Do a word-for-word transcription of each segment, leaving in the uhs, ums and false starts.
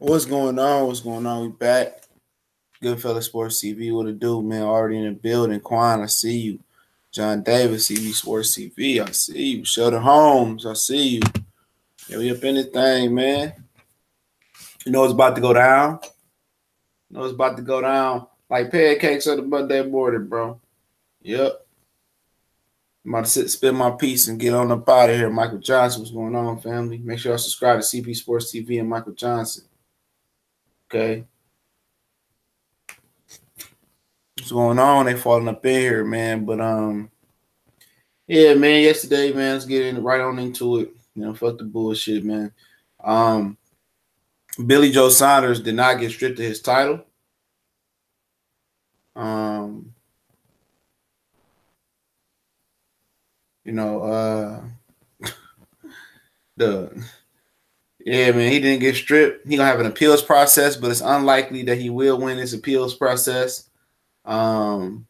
What's going on? What's going on? We back. Goodfella Sports T V. What it do, man? Already in the building. Quan, I see you. John Davis, C B Sports T V. I see you. Shelter Holmes, I see you. Yeah, we up in this thing, man. You know it's about to go down. You know it's about to go down like pancakes on the Monday morning, bro. Yep. I'm about to sit, spin my piece, and get on up out of here. Michael Johnson, what's going on, family? Make sure y'all subscribe to C B Sports T V and Michael Johnson. Okay. What's going on? They falling up in here, man. But um, yeah, man. Yesterday, man, let's get in right on into it. You know, fuck the bullshit, man. Um, Billy Joe Saunders did not get stripped of his title. Um, you know, uh, the yeah, man, he didn't get stripped. He gonna have an appeals process, but it's unlikely that he will win his appeals process. Um,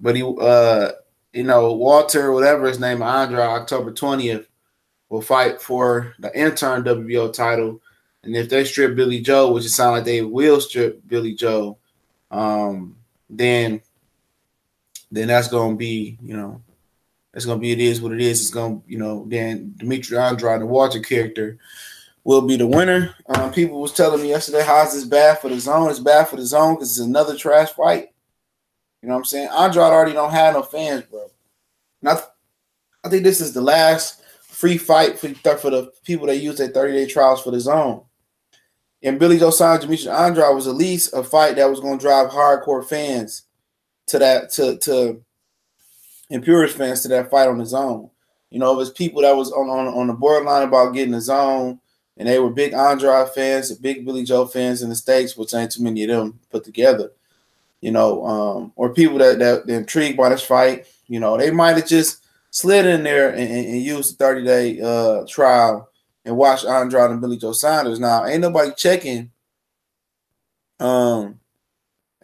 but he, uh, you know, Walter, whatever his name, Andrade, October twentieth, will fight for the interim W B O title. And if they strip Billy Joe, which it sounds like they will strip Billy Joe, um, then, then that's gonna be, you know, that's gonna be it is what it is. It's gonna, you know, then Demetrius Andrade, the Walter character, will be the winner. Um, people was telling me yesterday, how's this bad for the zone? It's bad for the zone because it's another trash fight. You know what I'm saying? Andrade already don't have no fans, bro. And I, th I think this is the last free fight for, th for the people that use their thirty-day trials for the zone. And Billy Joe Saunders, Demetrius Andrade was at least a fight that was going to drive hardcore fans to that, to, to and purist fans to that fight on the zone. You know, it was people that was on, on, on the borderline about getting the zone, and they were big Andrade fans, the big Billy Joe fans in the States, which ain't too many of them put together, you know, um, or people that, that they're intrigued by this fight. You know, they might have just slid in there and, and, and used the thirty-day uh, trial and watched Andrade and Billy Joe Saunders. Now, ain't nobody checking. Um,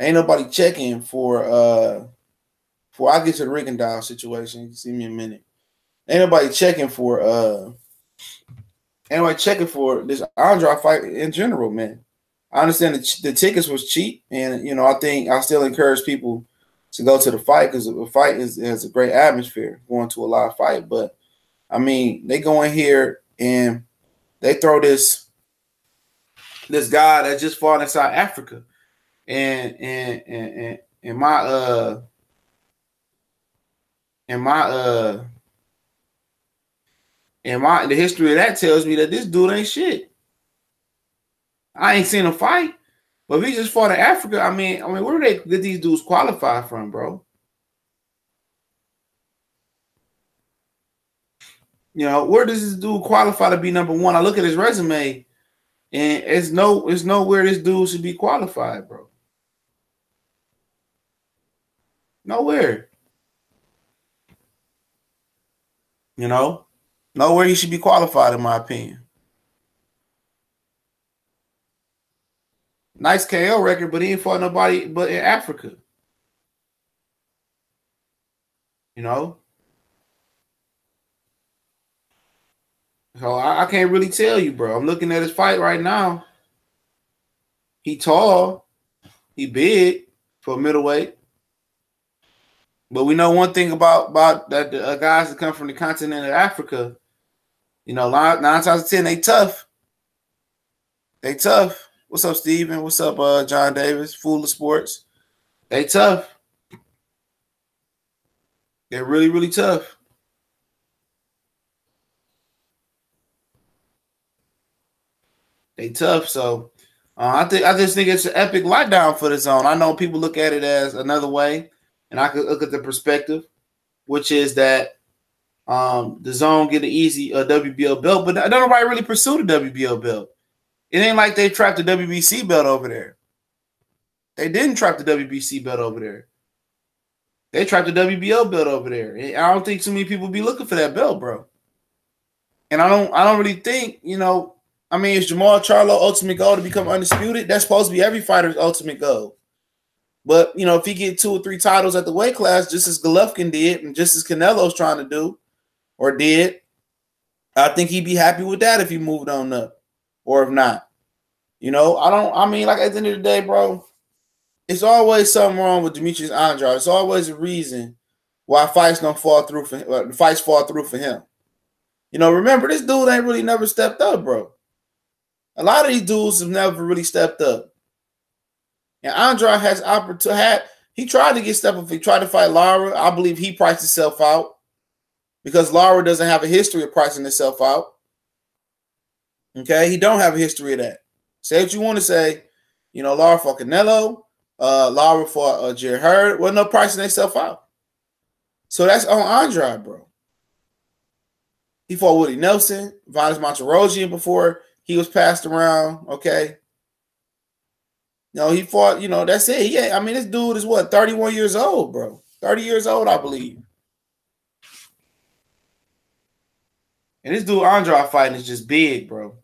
ain't nobody checking for, uh, for I get to the Rick and Dial situation. You can see me in a minute. Ain't nobody checking for, uh, Anyway, checking for this Andrade fight in general, man. I understand the, the tickets was cheap, and you know I think I still encourage people to go to the fight because the fight is, is a great atmosphere going to a live fight. But I mean, they go in here and they throw this this guy that just fought in South Africa, and and and and, and my uh and my uh. And my the history of that tells me that this dude ain't shit. I ain't seen him fight, but if he just fought in Africa, I mean, I mean, where did they, did these dudes qualify from, bro? You know, where does this dude qualify to be number one? I look at his resume, and it's no, it's nowhere this dude should be qualified, bro. Nowhere. You know. Nowhere you should be qualified, in my opinion. Nice K O record, but he ain't fought nobody but in Africa. You know? So I, I can't really tell you, bro. I'm looking at his fight right now. He tall. He big for a middleweight. But we know one thing about, about that the uh, guys that come from the continent of Africa, you know, nine, nine times out of ten, they tough. They tough. What's up, Steven? What's up, uh, John Davis? Fool of Sports. They tough. They're really, really tough. They tough, so uh, I, think, I just think it's an epic lockdown for the zone. I know people look at it as another way. And I could look at the perspective, which is that um, the zone get an easy uh, W B O belt, but don't nobody really pursue the W B O belt. It ain't like they trapped the W B C belt over there. They didn't trap the W B C belt over there. They trapped the W B O belt over there. And I don't think too many people be looking for that belt, bro. And I don't, I don't really think, you know, I mean, is Jermall Charlo ultimate goal to become undisputed? That's supposed to be every fighter's ultimate goal. But, you know, if he get two or three titles at the weight class, just as Golovkin did and just as Canelo's trying to do or did, I think he'd be happy with that if he moved on up. or if not. You know, I don't, I mean, like at the end of the day, bro, it's always something wrong with Demetrius Andrade. It's always a reason why fights don't fall through for him, fights fall through for him. You know, remember, this dude ain't really never stepped up, bro. A lot of these dudes have never really stepped up. And Andrade has opportunity. Had, he tried to get stepped up. He tried to fight Lara. I believe he priced himself out because Lara doesn't have a history of pricing himself out. Okay? He don't have a history of that. Say what you want to say. You know, Lara for Canelo. Uh, Lara for uh, Jared Hurd. Well, no pricing himself out. So that's on Andrade, bro. He fought Woody Nelson, Vonis Monterogian before he was passed around. Okay. No, he fought, you know, that's it. Yeah, I mean, this dude is what, thirty-one years old, bro. thirty years old, I believe. And this dude Andrade fighting is just big, bro.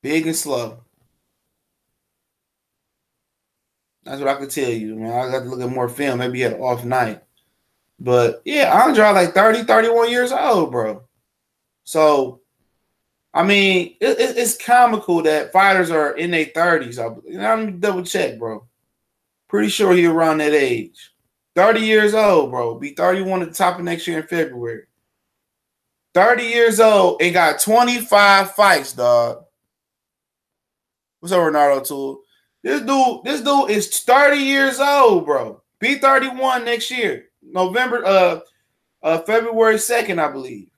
Big and slow. That's what I could tell you, man. I got to look at more film. Maybe he had an off night. But, yeah, Andrade like thirty, thirty-one years old, bro. So, I mean, it, it, it's comical that fighters are in their thirties. I, I'm double check, bro. Pretty sure he around that age. thirty years old, bro. Be thirty-one at the top of next year in February. thirty years old and got twenty-five fights, dog. What's up, Ronaldo Tool? This dude, this dude is thirty years old, bro. Be thirty-one next year. November, uh, uh, February second, I believe.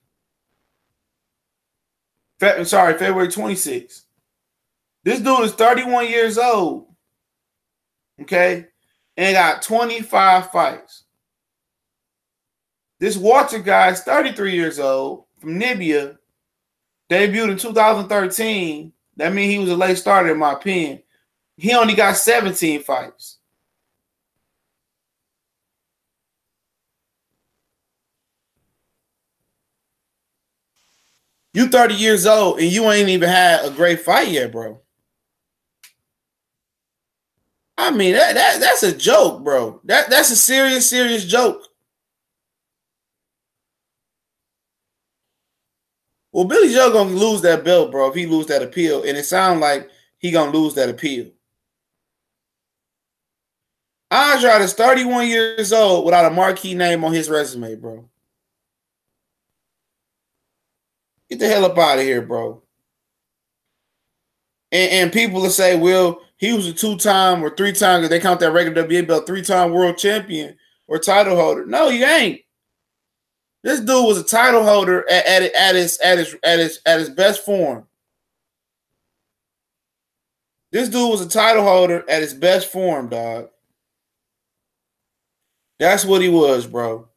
Fe sorry, February twenty-sixth. This dude is thirty-one years old, okay, and got twenty-five fights. This Walter guy is thirty-three years old from Namibia, debuted in two thousand thirteen. That means he was a late starter, in my opinion. He only got seventeen fights. You thirty years old and you ain't even had a great fight yet, bro. I mean, that, that that's a joke, bro. That that's a serious, serious joke. Well, Billy Joe gonna lose that belt, bro, if he lose that appeal. And it sounds like he gonna lose that appeal. Andrade is thirty-one years old without a marquee name on his resume, bro. Get the hell up out of here, bro. And, and people will say, well, he was a two-time or three-time, because they count that regular W B A belt, three-time world champion or title holder. No, you ain't. This dude was a title holder at, at, at, his, at, his, at, his, at his best form. This dude was a title holder at his best form, dog. That's what he was, bro.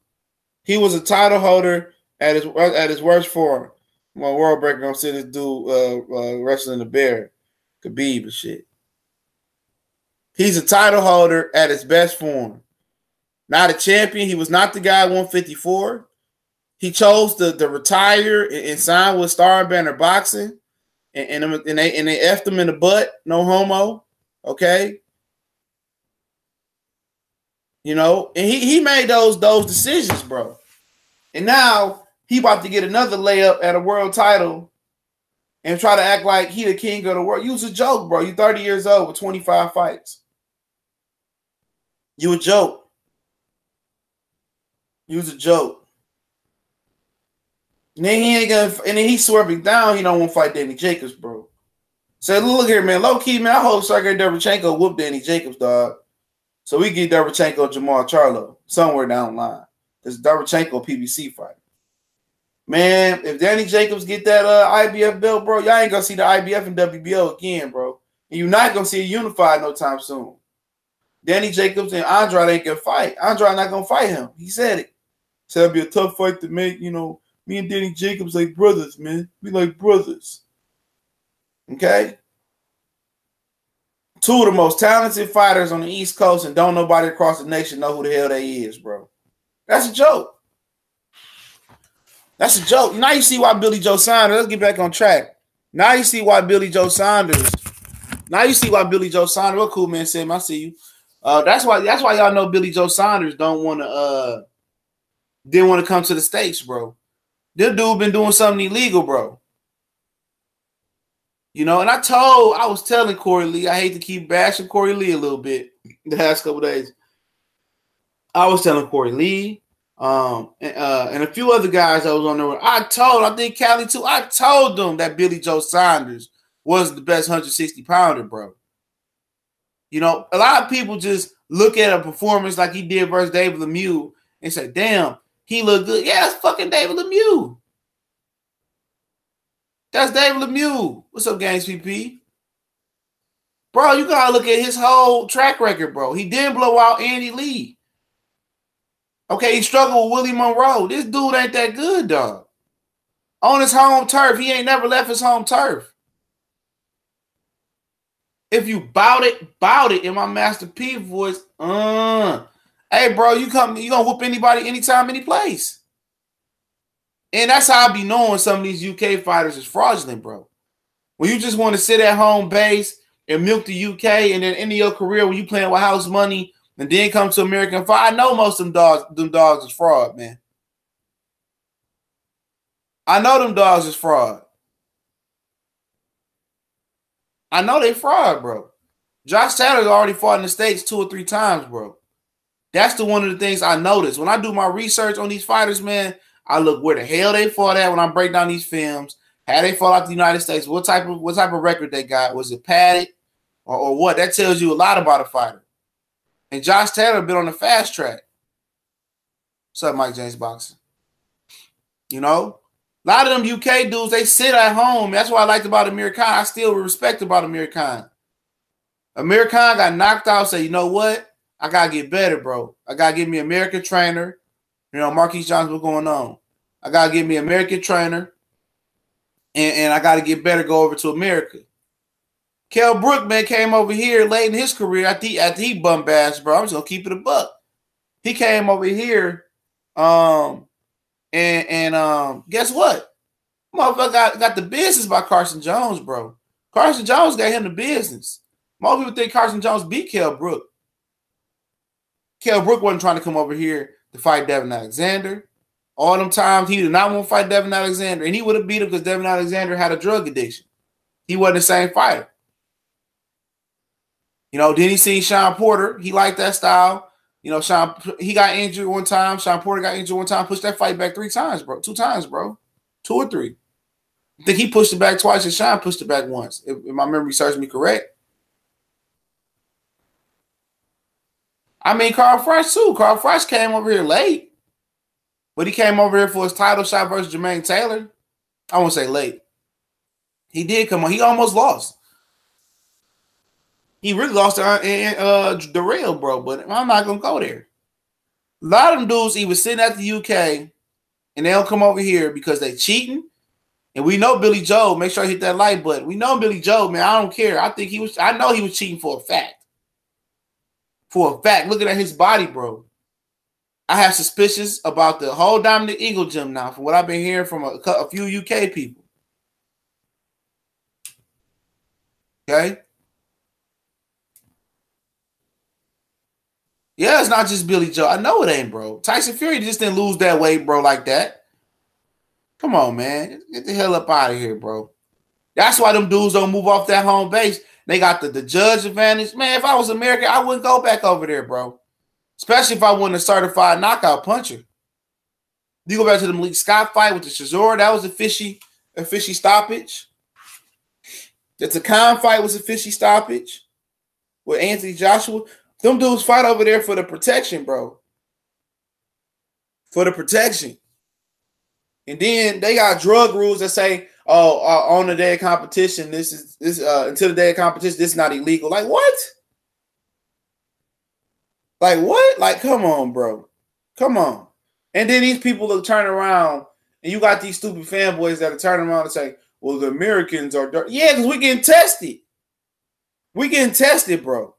He was a title holder at his, at his worst form. My world breaker gonna see this dude uh, uh, wrestling the bear, Khabib and shit. He's a title holder at his best form. Not a champion. He was not the guy at one fifty-four. He chose to, to retire and, and sign with Star and Banner Boxing, and, and, and they and they effed him in the butt. No homo. Okay. You know, and he he made those those decisions, bro. And now he about to get another layup at a world title and try to act like he the king of the world. You was a joke, bro. You thirty years old with twenty-five fights. You a joke. You was a joke. And then he ain't gonna, and then he swerving down. He don't want to fight Danny Jacobs, bro. Say, so look here, man. Low key, man. I hope Sergiy Derevyanchenko whoop Danny Jacobs, dog. So we get Derevyanchenko Jermall Charlo somewhere down the line. This Derevyanchenko P B C fight. Man, if Danny Jacobs get that uh, I B F belt, bro, y'all ain't going to see the I B F and W B O again, bro. And you're not going to see it unified no time soon. Danny Jacobs and Andrade ain't going to fight. Andrade not going to fight him. He said it. So it'll be a tough fight to make, you know, me and Danny Jacobs like brothers, man. We like brothers. Okay? Two of the most talented fighters on the East Coast, and don't nobody across the nation know who the hell they is, bro. That's a joke. That's a joke. Now you see why Billy Joe Saunders. Let's get back on track. Now you see why Billy Joe Saunders. Now you see why Billy Joe Saunders. What cool man said, I see you. Uh, that's why. That's why y'all know Billy Joe Saunders don't want to. Uh, didn't want to come to the States, bro. This dude been doing something illegal, bro. You know, and I told, I was telling Corey Lee, I hate to keep bashing Corey Lee a little bit the last couple days. I was telling Corey Lee um, and, uh, and a few other guys that was on there. With, I told, I think Cali too, I told them that Billy Joe Saunders was the best one sixty pounder, bro. You know, a lot of people just look at a performance like he did versus David Lemieux and say, damn, he looked good. Yeah, that's fucking David Lemieux. That's David Lemieux. What's up, Gangs P P? Bro, you gotta look at his whole track record, bro. He did blow out Andy Lee. Okay, he struggled with Willie Monroe. This dude ain't that good, dog. On his home turf, he ain't never left his home turf. If you bout it, bout it in my Master P voice. Uh, hey, bro, you come, you gonna whoop anybody anytime, any place. And that's how I be knowing some of these U K fighters is fraudulent, bro. When you just want to sit at home base and milk the U K and then end your career when you playing with house money and then come to American fight, I know most of them dogs, them dogs is fraud, man. I know them dogs is fraud. I know they fraud, bro. Josh Taylor's already fought in the States two or three times, bro. That's the one of the things I noticed. When I do my research on these fighters, man, I look where the hell they fought at when I break down these films. How they fought out the United States? What type of what type of record they got? Was it padded or, or what? That tells you a lot about a fighter. And Josh Taylor been on the fast track. What's up, Mike James Boxing? You know, a lot of them U K dudes, they sit at home. That's what I liked about Amir Khan. I still respect about Amir Khan. Amir Khan got knocked out. Said, you know what? I gotta get better, bro. I gotta get me an American trainer. You know, Marquise Johnson, what's going on? I got to get me an American trainer, and, and I got to get better, go over to America. Kell Brook, man, came over here late in his career. I think after he bum-bashed, bro, I'm just going to keep it a buck. He came over here, um, and, and um, guess what? Motherfucker got, got the business by Carson Jones, bro. Carson Jones got him the business. Most people think Carson Jones beat Kell Brook. Kell Brook wasn't trying to come over here to fight Devin Alexander. All them times he did not want to fight Devin Alexander, and he would have beat him because Devin Alexander had a drug addiction. He wasn't the same fighter. You know, then he seen Shawn Porter. He liked that style. You know, Shawn, he got injured one time. Shawn Porter got injured one time. Pushed that fight back three times, bro. Two times, bro. Two or three. I think he pushed it back twice, and Shawn pushed it back once, if, if my memory serves me correct. I mean, Carl Froch, too. Carl Froch came over here late, but he came over here for his title shot versus Jermaine Taylor. I won't say late. He did come on. He almost lost. He really lost to uh, Derrell, bro, but I'm not going to go there. A lot of them dudes even sitting at the U K, and they don't come over here because they cheating. And we know Billy Joe. Make sure I hit that like button. We know Billy Joe, man. I don't care. I think he was. I know he was cheating for a fact. For a fact, looking at his body, bro, I have suspicions about the whole Dominic Eagle gym now from what I've been hearing from a, a few U K people. Okay? Yeah, it's not just Billy Joe. I know it ain't, bro. Tyson Fury just didn't lose that weight, bro, like that. Come on, man. Get the hell up out of here, bro. That's why them dudes don't move off that home base. They got the, the judge advantage. Man, if I was American, I wouldn't go back over there, bro. Especially if I wasn't a certified knockout puncher. You go back to the Malik Scott fight with the Chisora. That was a fishy, a fishy stoppage. The Takam fight was a fishy stoppage with Anthony Joshua. Them dudes fight over there for the protection, bro. For the protection. And then they got drug rules that say, oh, uh, on the day of competition, this is this uh, until the day of competition, this is not illegal. Like what? Like what? Like come on, bro, come on. And then these people will turn around, and you got these stupid fanboys that are turning around and say, "Well, the Americans are dirty." Yeah, because we getting tested. We getting tested, bro.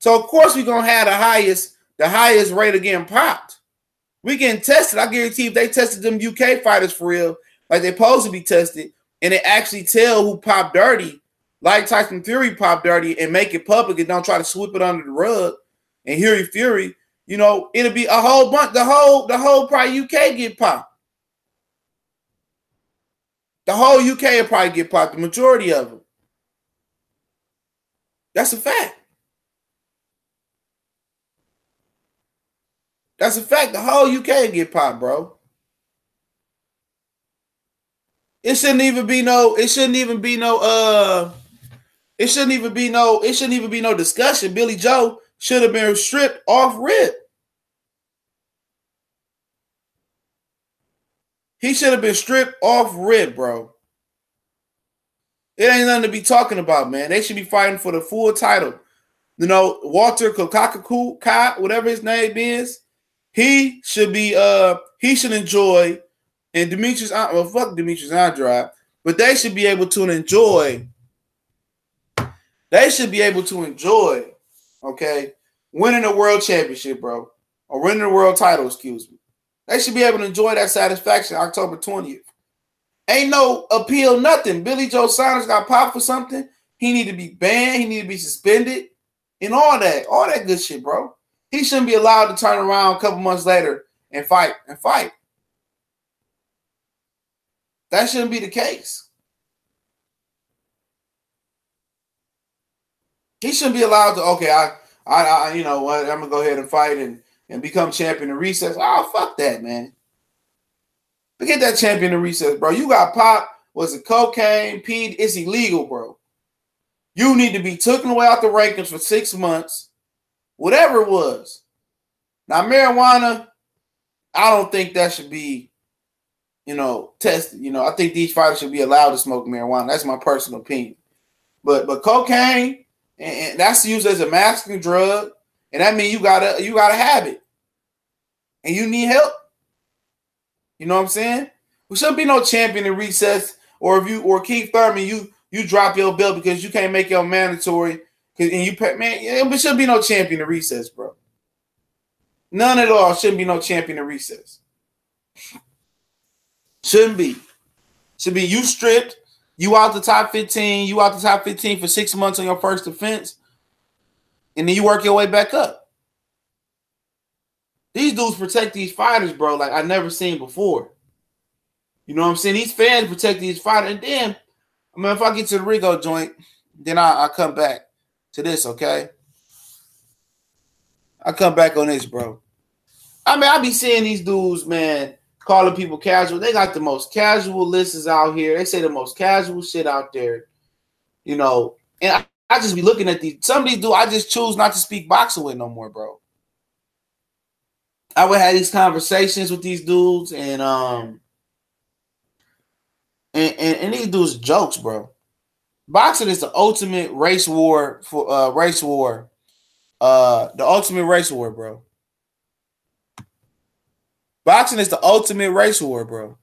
So of course we're gonna have the highest, the highest rate of getting popped. We getting tested. I guarantee if they tested them U K fighters for real, like they're supposed to be tested, and they actually tell who popped dirty, like Tyson Fury popped dirty, and make it public and don't try to sweep it under the rug. And Harry Fury, you know, it'll be a whole bunch. The whole, the whole probably U K get popped. The whole U K will probably get popped. The majority of them. That's a fact. That's a fact. The whole U K get popped, bro. It shouldn't even be no, it shouldn't even be no, uh, it shouldn't even be no, it shouldn't even be no discussion. Billy Joe should have been stripped off rip. He should have been stripped off rip, bro. It ain't nothing to be talking about, man. They should be fighting for the full title. You know, Walter Kokakaku, Kai, whatever his name is, he should be, uh, he should enjoy. And Demetrius, well, fuck Demetrius Andrade, but they should be able to enjoy. They should be able to enjoy, okay, winning a world championship, bro, or winning a world title, excuse me. They should be able to enjoy that satisfaction October twentieth. Ain't no appeal, nothing. Billy Joe Saunders got popped for something. He need to be banned. He need to be suspended and all that, all that good shit, bro. He shouldn't be allowed to turn around a couple months later and fight and fight. That shouldn't be the case. He shouldn't be allowed to, okay, I, I, I you know what, I'm going to go ahead and fight and, and become champion in recess. Oh, fuck that, man. Forget that champion in recess, bro. You got popped. Was it cocaine, peed? It's illegal, bro. You need to be taken away out the rankings for six months, whatever it was. Now, marijuana, I don't think that should be, you know, tested. You know, I think these fighters should be allowed to smoke marijuana. That's my personal opinion. But but cocaine, and, and that's used as a masking drug, and that means you gotta you gotta have it, and you need help. You know what I'm saying? We shouldn't be no champion in recess, or if you or Keith Thurman, you you drop your belt because you can't make your mandatory. Cause and you pay, man, there shouldn't be no champion in recess, bro. None at all. Shouldn't be no champion in recess. Shouldn't be. Should be you stripped, you out the top fifteen, you out the top fifteen for six months on your first defense, and then you work your way back up. These dudes protect these fighters, bro, like I never seen before. You know what I'm saying? These fans protect these fighters. And then, I mean, if I get to the Rigo joint, then I, I come back to this, okay? I come back on this, bro. I mean, I be seeing these dudes, man, calling people casual. They got the most casual lists out here. They say the most casual shit out there, you know. And I, I just be looking at these. Some of these dudes I just choose not to speak boxing with no more, bro. I would have these conversations with these dudes, and um, and and, and these dudes jokes, bro. Boxing is the ultimate race war for uh, race war, uh, the ultimate race war, bro. Boxing is the ultimate race war, bro.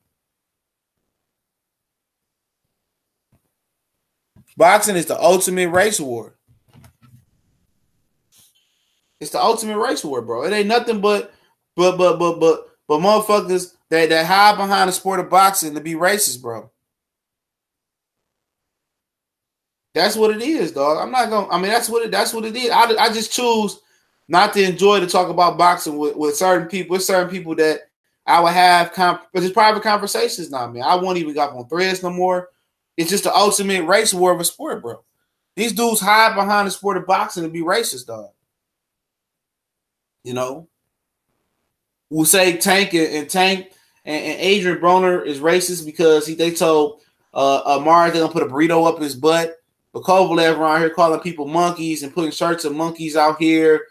Boxing is the ultimate race war. It's the ultimate race war, bro. It ain't nothing but but but but but but motherfuckers that, that hide behind the sport of boxing to be racist, bro. That's what it is, dog. I'm not gonna I mean that's what it that's what it is. I, I just choose not to enjoy to talk about boxing with, with certain people, with certain people that I would have, but it's private conversations now, man. I won't even go on threads no more. It's just the ultimate race war of a sport, bro. These dudes hide behind the sport of boxing to be racist, dog. You know, we'll say Tank and, and Tank and, and Adrian Broner is racist because he they told uh, Amari they're gonna put a burrito up his butt. But Kovalev around here calling people monkeys and putting shirts of monkeys out here.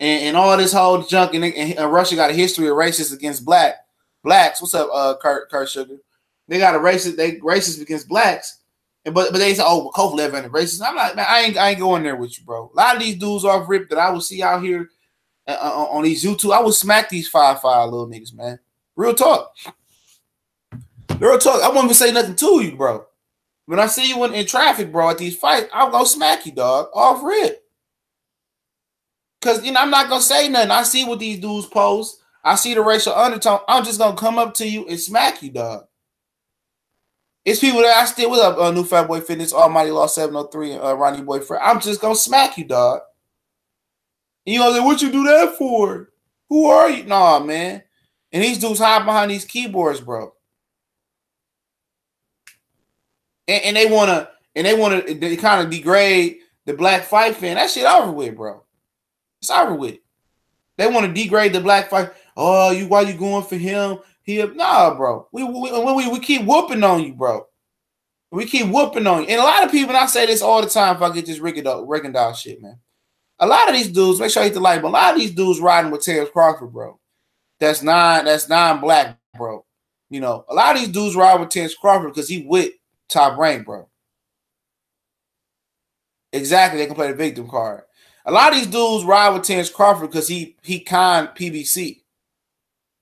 And, and all this whole junk, and, and, and Russia got a history of racist against black blacks. What's up, uh, Kurt, Kurt Sugar? They got a racist, they racist against blacks, and but but they say, oh, well, Kovalev ain't racist. I'm like, man, I ain't I ain't going there with you, bro. A lot of these dudes off rip that I will see out here uh, on, on these YouTube, I will smack these five five little niggas, man. Real talk, real talk. I won't even say nothing to you, bro. When I see you in, in traffic, bro, at these fights, I'll go smack you, dog, off rip. Because, you know, I'm not going to say nothing. I see what these dudes post. I see the racial undertone. I'm just going to come up to you and smack you, dog. It's people that I still with up, uh, New Fat Boy Fitness, Almighty Law seven oh three, and uh, Ronnie Boyfriend. I'm just going to smack you, dog. And you're going to say, what you do that for? Who are you? Nah, man. And these dudes hide behind these keyboards, bro. And, and they want to, and they want to kind of degrade the black fight fan. That shit over with, bro. It's over with. They want to degrade the black fight. Oh, you why you going for him? He nah, bro. We we, we we keep whooping on you, bro. We keep whooping on you. And a lot of people, and I say this all the time if I get this Rigondeaux shit, man. A lot of these dudes, make sure I hit the like, but a lot of these dudes riding with Terrence Crawford, bro. That's non, that's non-black, bro. You know, a lot of these dudes ride with Terrence Crawford because he with Top Rank, bro. Exactly, they can play the victim card. A lot of these dudes ride with Terrence Crawford because he he conned P B C.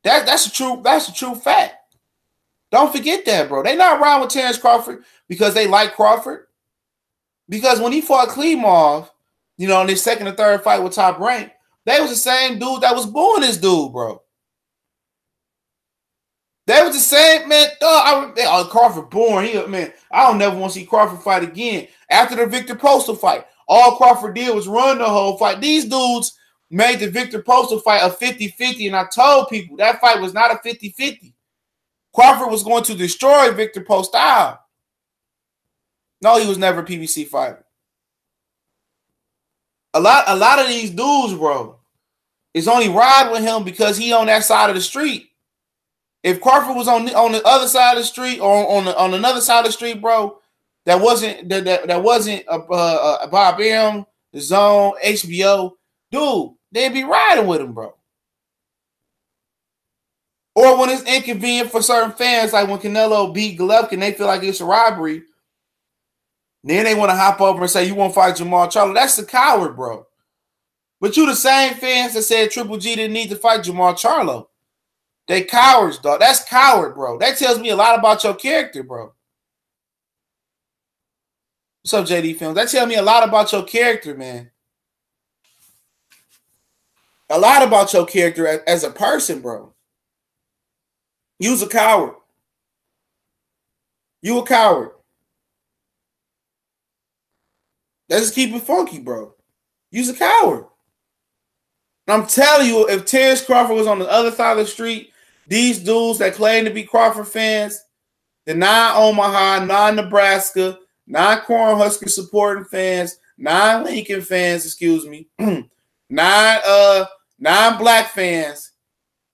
That that's a true that's a true fact. Don't forget that, bro. They not riding with Terrence Crawford because they like Crawford. Because when he fought Klimov, you know, in his second or third fight with Top Rank, they was the same dude that was booing this dude, bro. They was the same, man. Oh, I, oh Crawford born. He, man, I don't never want to see Crawford fight again. After the Victor Postal fight, all Crawford did was run the whole fight. These dudes made the Victor Postal fight a fifty fifty, and I told people that fight was not a fifty fifty. Crawford was going to destroy Victor Postal. No, he was never a P B C fighter. A lot, a lot of these dudes, bro, is only ride with him because he on that side of the street. If Crawford was on the, on the other side of the street or on the, on another side of the street, bro, that wasn't that that, that wasn't a, a, a Bob M, the Zone, H B O, dude, they'd be riding with him, bro. Or when it's inconvenient for certain fans, like when Canelo beat Golovkin, they feel like it's a robbery. Then they want to hop over and say, you want to fight Jermall Charlo. That's the coward, bro. But you the same fans that said Triple G didn't need to fight Jermall Charlo. They cowards, dog. That's coward, bro. That tells me a lot about your character, bro. What's up, J D Films? That tells me a lot about your character, man. A lot about your character as, as a person, bro. You's a coward. You a coward. Let's just keep it funky, bro. You's a coward. And I'm telling you, if Terrence Crawford was on the other side of the street, these dudes that claim to be Crawford fans, the non-Omaha, non-Nebraska, non-Cornhusker supporting fans, non-Lincoln fans, excuse me, non uh non-black fans,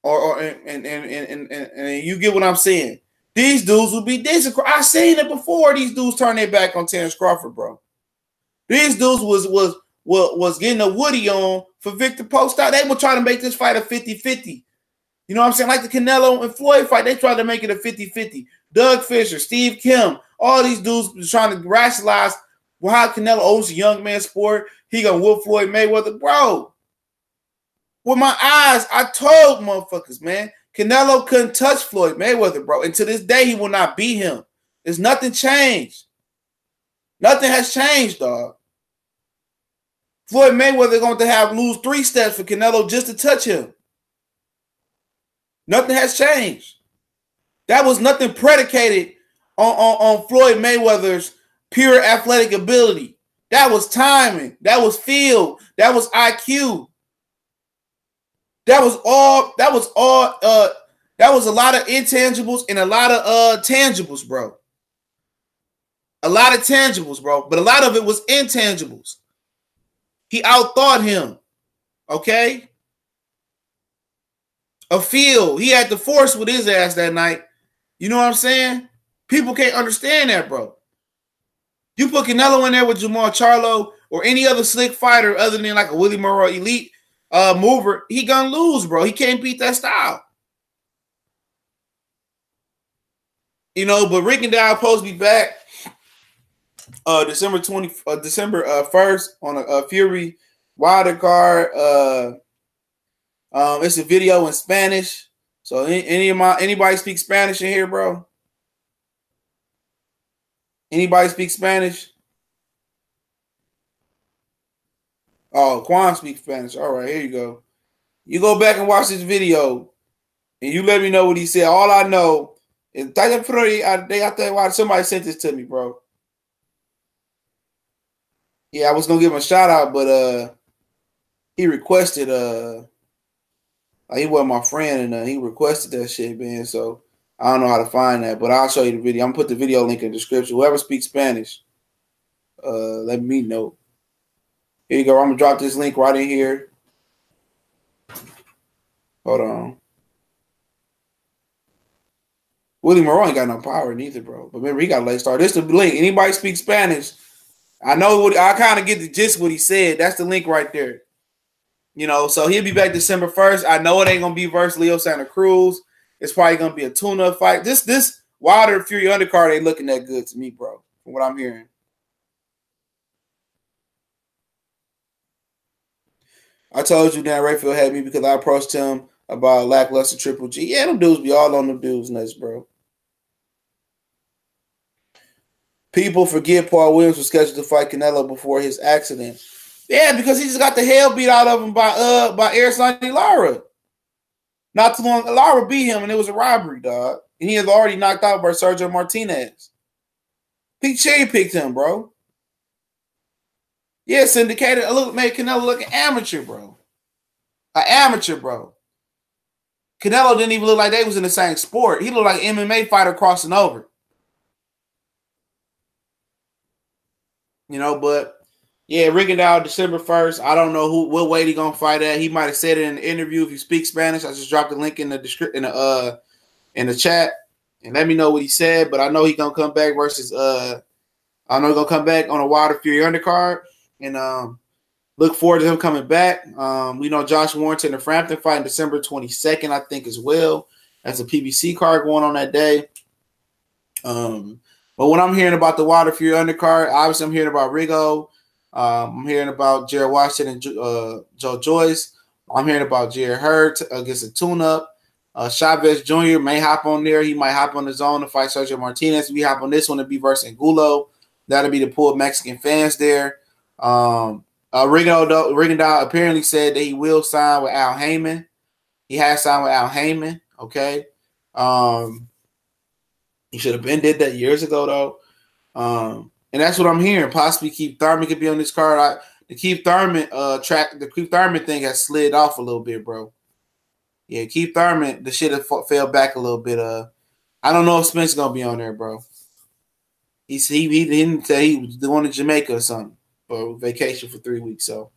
or or and and, and and and you get what I'm saying. These dudes will be dissing. I've seen it before. These dudes turn their back on Terrence Crawford, bro. These dudes was was was, was getting a Woody on for Victor Postal. They were trying to make this fight a fifty fifty. You know what I'm saying? Like the Canelo and Floyd fight, they tried to make it a fifty fifty. Doug Fisher, Steve Kim, all these dudes trying to rationalize how Canelo owns a young man sport. He gonna whoop Floyd Mayweather. Bro, with my eyes, I told motherfuckers, man, Canelo couldn't touch Floyd Mayweather, bro. And to this day, he will not beat him. There's nothing changed. Nothing has changed, dog. Floyd Mayweather going to have lose three steps for Canelo just to touch him. Nothing has changed. That was nothing predicated on, on, on Floyd Mayweather's pure athletic ability. That was timing. That was field. That was I Q. That was all. That was all. Uh, that was a lot of intangibles and a lot of uh tangibles, bro. A lot of tangibles, bro. But a lot of it was intangibles. He outthought him. Okay. A field. He had the force with his ass that night. You know what I'm saying? People can't understand that, bro. You put Canelo in there with Jermall Charlo or any other slick fighter other than like a Willie Murrow elite uh, mover, he gonna lose, bro. He can't beat that style. You know, but Rigondeaux supposed to be back uh, December first on a, a Fury Wilder card. Uh, Um, it's a video in Spanish. So any, any of my anybody speak Spanish in here, bro? Anybody speak Spanish? Oh, Quan speaks Spanish. All right, here you go. You go back and watch this video, and you let me know what he said. All I know is somebody sent this to me, bro. Yeah, I was gonna give him a shout out, but uh, he requested uh. Like he wasn't my friend, and uh, he requested that shit, man. So I don't know how to find that, but I'll show you the video. I'm gonna put the video link in the description. Whoever speaks Spanish, uh, let me know. Here you go. I'm going to drop this link right in here. Hold on. Willie Moreau ain't got no power neither, bro. But remember, he got a leg start. This is the link. Anybody speak Spanish? I know what I kind of get the gist of what he said. That's the link right there. You know, so he'll be back December first. I know it ain't gonna be versus Leo Santa Cruz. It's probably gonna be a tune-up fight. This this Wilder Fury undercard ain't looking that good to me, bro, from what I'm hearing. I told you Dan Rayfield had me because I approached him about lackluster Triple G. Yeah, them dudes be all on them dudes nuts, bro. People forget Paul Williams was scheduled to fight Canelo before his accident. Yeah, because he just got the hell beat out of him by uh by Erislandy Lara. Not too long, Lara beat him, and it was a robbery, dog. And he was already knocked out by Sergio Martinez. He cherry picked him, bro. Yeah, syndicated. Look, made Canelo look an amateur, bro. An amateur, bro. Canelo didn't even look like they was in the same sport. He looked like an M M A fighter crossing over. You know, but. Yeah, Rigondeaux, December first. I don't know who what weight he gonna fight at. He might have said it in the interview. If you speak Spanish, I just dropped the link in the description, in the uh, in the chat, and let me know what he said. But I know he gonna come back versus uh, I know he's gonna come back on a Wilder Fury undercard, and um, look forward to him coming back. Um, we know Josh Warrington and Frampton fighting December twenty-second, I think as well. That's a P B C card going on that day. Um, but when I'm hearing about the Wilder Fury undercard, obviously I'm hearing about Rigo. Um, I'm hearing about Jared Washington and uh, Joe Joyce. I'm hearing about Jared Hurd against a tune-up. Uh, Chavez Junior may hop on there. He might hop on his own to fight Sergio Martinez. We hop on this one to be versus Angulo. That'll be the pool of Mexican fans there. Um, uh, Rigondeaux, Rigondeaux apparently said that he will sign with Al Heyman. He has signed with Al Heyman, okay? Um, he should have been did that years ago, though. Um And that's what I'm hearing. Possibly Keith Thurman could be on this card. I, the Keith Thurman uh, track, the Keith Thurman thing has slid off a little bit, bro. Yeah, Keith Thurman, the shit has fell back a little bit. Uh, I don't know if Spence is gonna be on there, bro. He he, he didn't say he was going to Jamaica or something, but vacation for three weeks. So,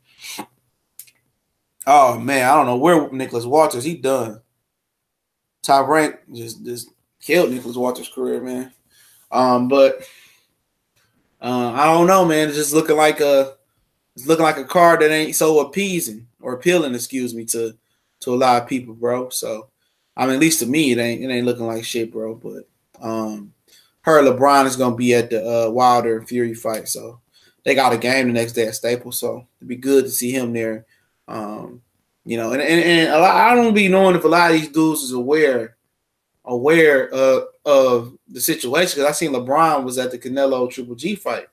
oh man, I don't know where Nicholas Walters. He done. Top rank just just killed Nicholas Walters' career, man. Um, but. Uh, I don't know, man. It's just looking like a, it's looking like a card that ain't so appeasing or appealing, excuse me, to to a lot of people, bro. So, I mean, at least to me, it ain't it ain't looking like shit, bro. But um, her LeBron is gonna be at the uh, Wilder and Fury fight, so they got a game the next day at Staples, so it'd be good to see him there. Um, you know, and and, and a lot, I don't be knowing if a lot of these dudes is aware. aware uh, of the situation, because I seen LeBron was at the Canelo Triple G fight.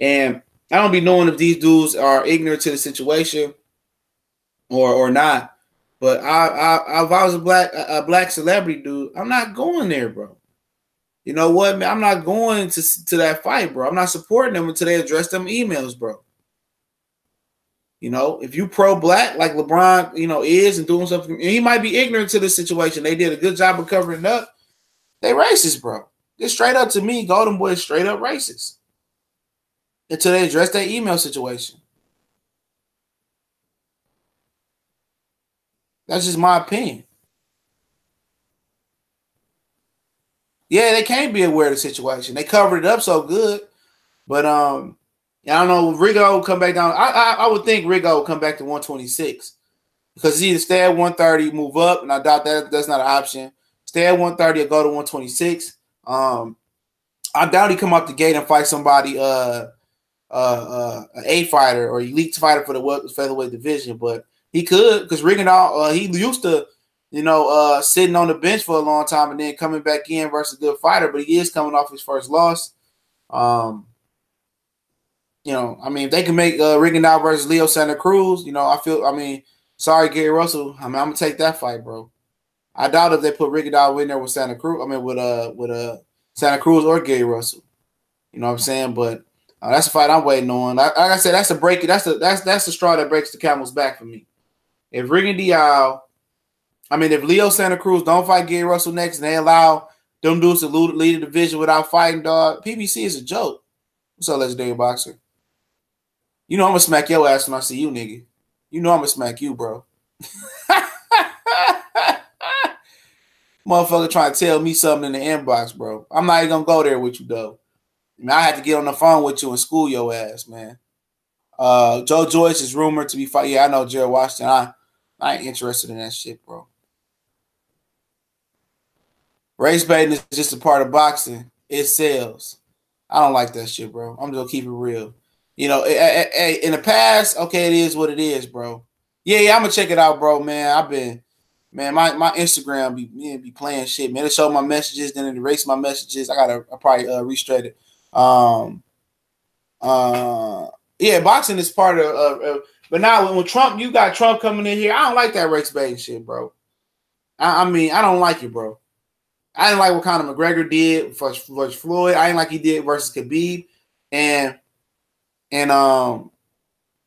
And I don't be knowing if these dudes are ignorant to the situation or or not. But I, I, if I was a black a black celebrity dude, I'm not going there, bro. You know what, man? I'm not going to, to that fight, bro. I'm not supporting them until they address them emails, bro. You know, if you pro-black like LeBron, you know, is and doing something, he might be ignorant to the situation. They did a good job of covering it up. They racist, bro. Just straight up to me, Golden Boy is straight up racist. Until they address that email situation. That's just my opinion. Yeah, they can't be aware of the situation. They covered it up so good, but um. I don't know. Rigo will come back down. I, I I would think Rigo will come back to one twenty-six because he either stay at one thirty, move up, and I doubt that that's not an option. Stay at one thirty or go to one twenty-six. Um, I doubt he come out the gate and fight somebody, uh, uh, uh an A fighter or elite fighter for the featherweight division, but he could because Rigo, uh, he used to, you know, uh, sitting on the bench for a long time and then coming back in versus a good fighter, but he is coming off his first loss. Um. You know, I mean, if they can make uh, Rigondeaux versus Leo Santa Cruz, you know, I feel, I mean, sorry, Gary Russell. I mean, I'm going to take that fight, bro. I doubt if they put Rigondeaux in there with Santa Cruz, I mean, with uh, with uh, Santa Cruz or Gary Russell. You know what I'm saying? But uh, that's a fight I'm waiting on. Like, like I said, that's a break. That's the that's that's the straw that breaks the camel's back for me. If Rigondeaux, I mean, if Leo Santa Cruz don't fight Gary Russell next and they allow them dudes to lead the division without fighting, dog, P B C is a joke. What's up, legendary boxer? You know I'm going to smack your ass when I see you, nigga. You know I'm going to smack you, bro. Motherfucker trying to tell me something in the inbox, bro. I'm not even going to go there with you, though. I mean, I had to get on the phone with you and school your ass, man. Uh, Joe Joyce is rumored to be fighting. Yeah, I know Jared Washington. I, I ain't interested in that shit, bro. Race baiting is just a part of boxing. It sells. I don't like that shit, bro. I'm just going to keep it real. You know, in the past, okay, it is what it is, bro. Yeah, yeah, I'm going to check it out, bro, man. I've been, man, my, my Instagram be, man, be playing shit, man. It showed my messages, then it erased my messages. I got to probably uh, restrate it. Um, uh, yeah, boxing is part of, uh, uh, but now when Trump, you got Trump coming in here, I don't like that race baiting shit, bro. I, I mean, I don't like it, bro. I didn't like what Conor McGregor did for, for Floyd. I didn't like he did versus Khabib. And, and, um,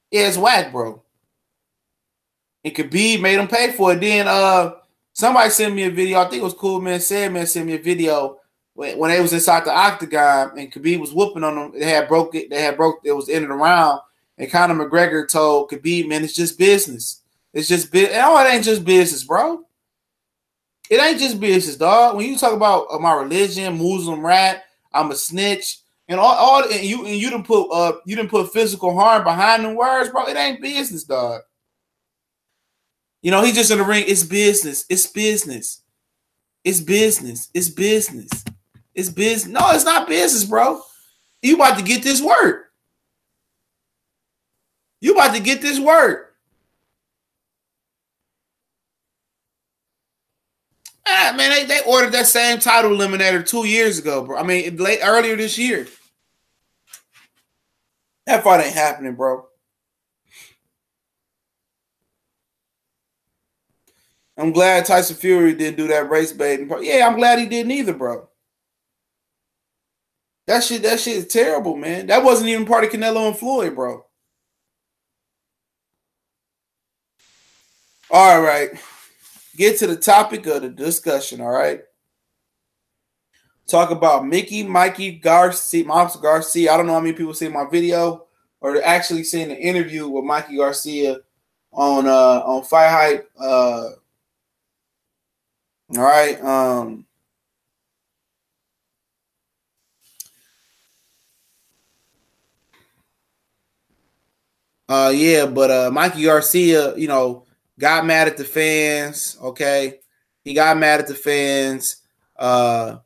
yeah, it's whack, bro. And Khabib made him pay for it. Then, uh, somebody sent me a video. I think it was Cool Man Said Man sent me a video when, when they was inside the octagon and Khabib was whooping on them. They had broke it. They had broke. It was the end of the round. And Conor McGregor told Khabib, man, it's just business. It's just business. Oh, it ain't just business, bro. It ain't just business, dog. When you talk about uh, my religion, Muslim rat, I'm a snitch, and all, all, and you, and you didn't put, uh, you didn't put physical harm behind the words, bro. It ain't business, dog. You know, he's just in the ring. It's business. It's business. It's business. It's business. It's business. No, it's not business, bro. You about to get this work. You about to get this work. Ah, man, they, they ordered that same title eliminator two years ago, bro. I mean, late earlier this year. That fight ain't happening, bro. I'm glad Tyson Fury didn't do that race baiting. Yeah, I'm glad he didn't either, bro. That shit, that shit is terrible, man. That wasn't even part of Canelo and Floyd, bro. All right. Get to the topic of the discussion, all right? Talk about Mickey, Mikey Garcia, Moms Garcia. I don't know how many people see my video or actually seen the interview with Mikey Garcia on uh, on Fight Hype. Uh, all right. Um, uh, yeah, but uh, Mikey Garcia, you know, got mad at the fans, okay? He got mad at the fans, uh,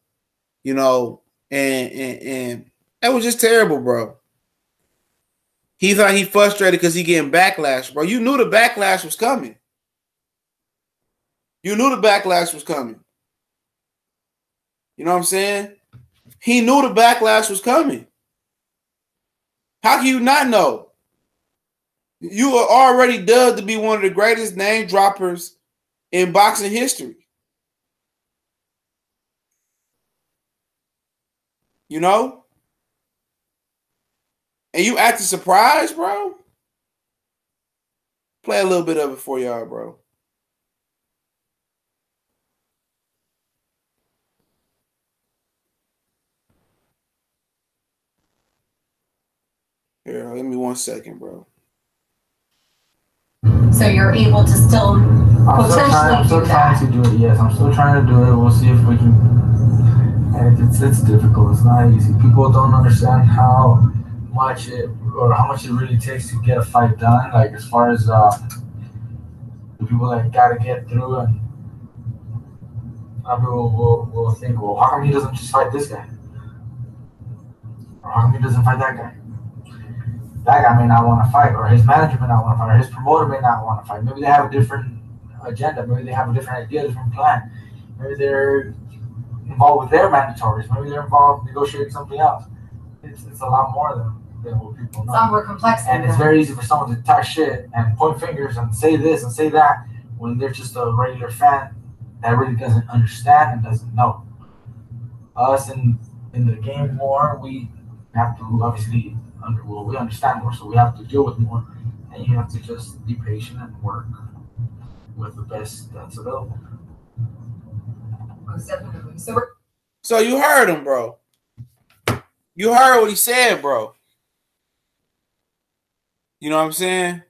you know, and, and, and that was just terrible, bro. He thought he frustrated because he getting backlash, bro. You knew the backlash was coming. You knew the backlash was coming. You know what I'm saying? He knew the backlash was coming. How can you not know? You are already dubbed to be one of the greatest name droppers in boxing history. You know? And you acting surprised, bro? Play a little bit of it for y'all, bro. Here, give me one second, bro. So you're able to still I'm potentially still trying, I'm still do that. trying to do it, yes. I'm still trying to do it. We'll see if we can. It's, it's difficult. It's not easy. People don't understand how much it or how much it really takes to get a fight done. Like as far as uh, the people that gotta get through, and people will, will, will think, well, how come he doesn't just fight this guy? Or how come he doesn't fight that guy? That guy may not want to fight, or his manager may not want to fight, or his promoter may not want to fight. Maybe they have a different agenda. Maybe they have a different idea, different plan. Maybe they're involved with their mandatories. Maybe they're involved negotiating something else. It's, it's a lot more than, than what people know. It's more complex. And it's very easy for someone to talk shit and point fingers and say this and say that when they're just a regular fan that really doesn't understand and doesn't know. Us in, in the game more, we have to obviously... Under, well, we understand more, so we have to deal with more, and you have to just be patient and work with the best that's available. So you heard him, bro. You heard what he said, bro. You know what I'm saying?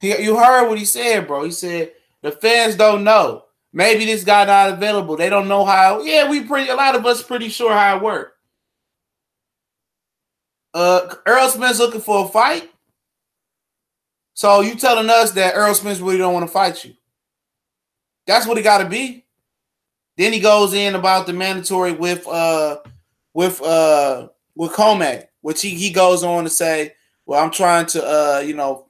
He, you heard what he said, bro. He said, the fans don't know. Maybe this guy not available. They don't know how. Yeah, we pretty, a lot of us pretty sure how it worked. Uh, Errol Spence looking for a fight. So you telling us that Errol Spence really don't want to fight you. That's what it got to be. Then he goes in about the mandatory with uh with uh with Cormier, which he, he goes on to say, well, I'm trying to uh you know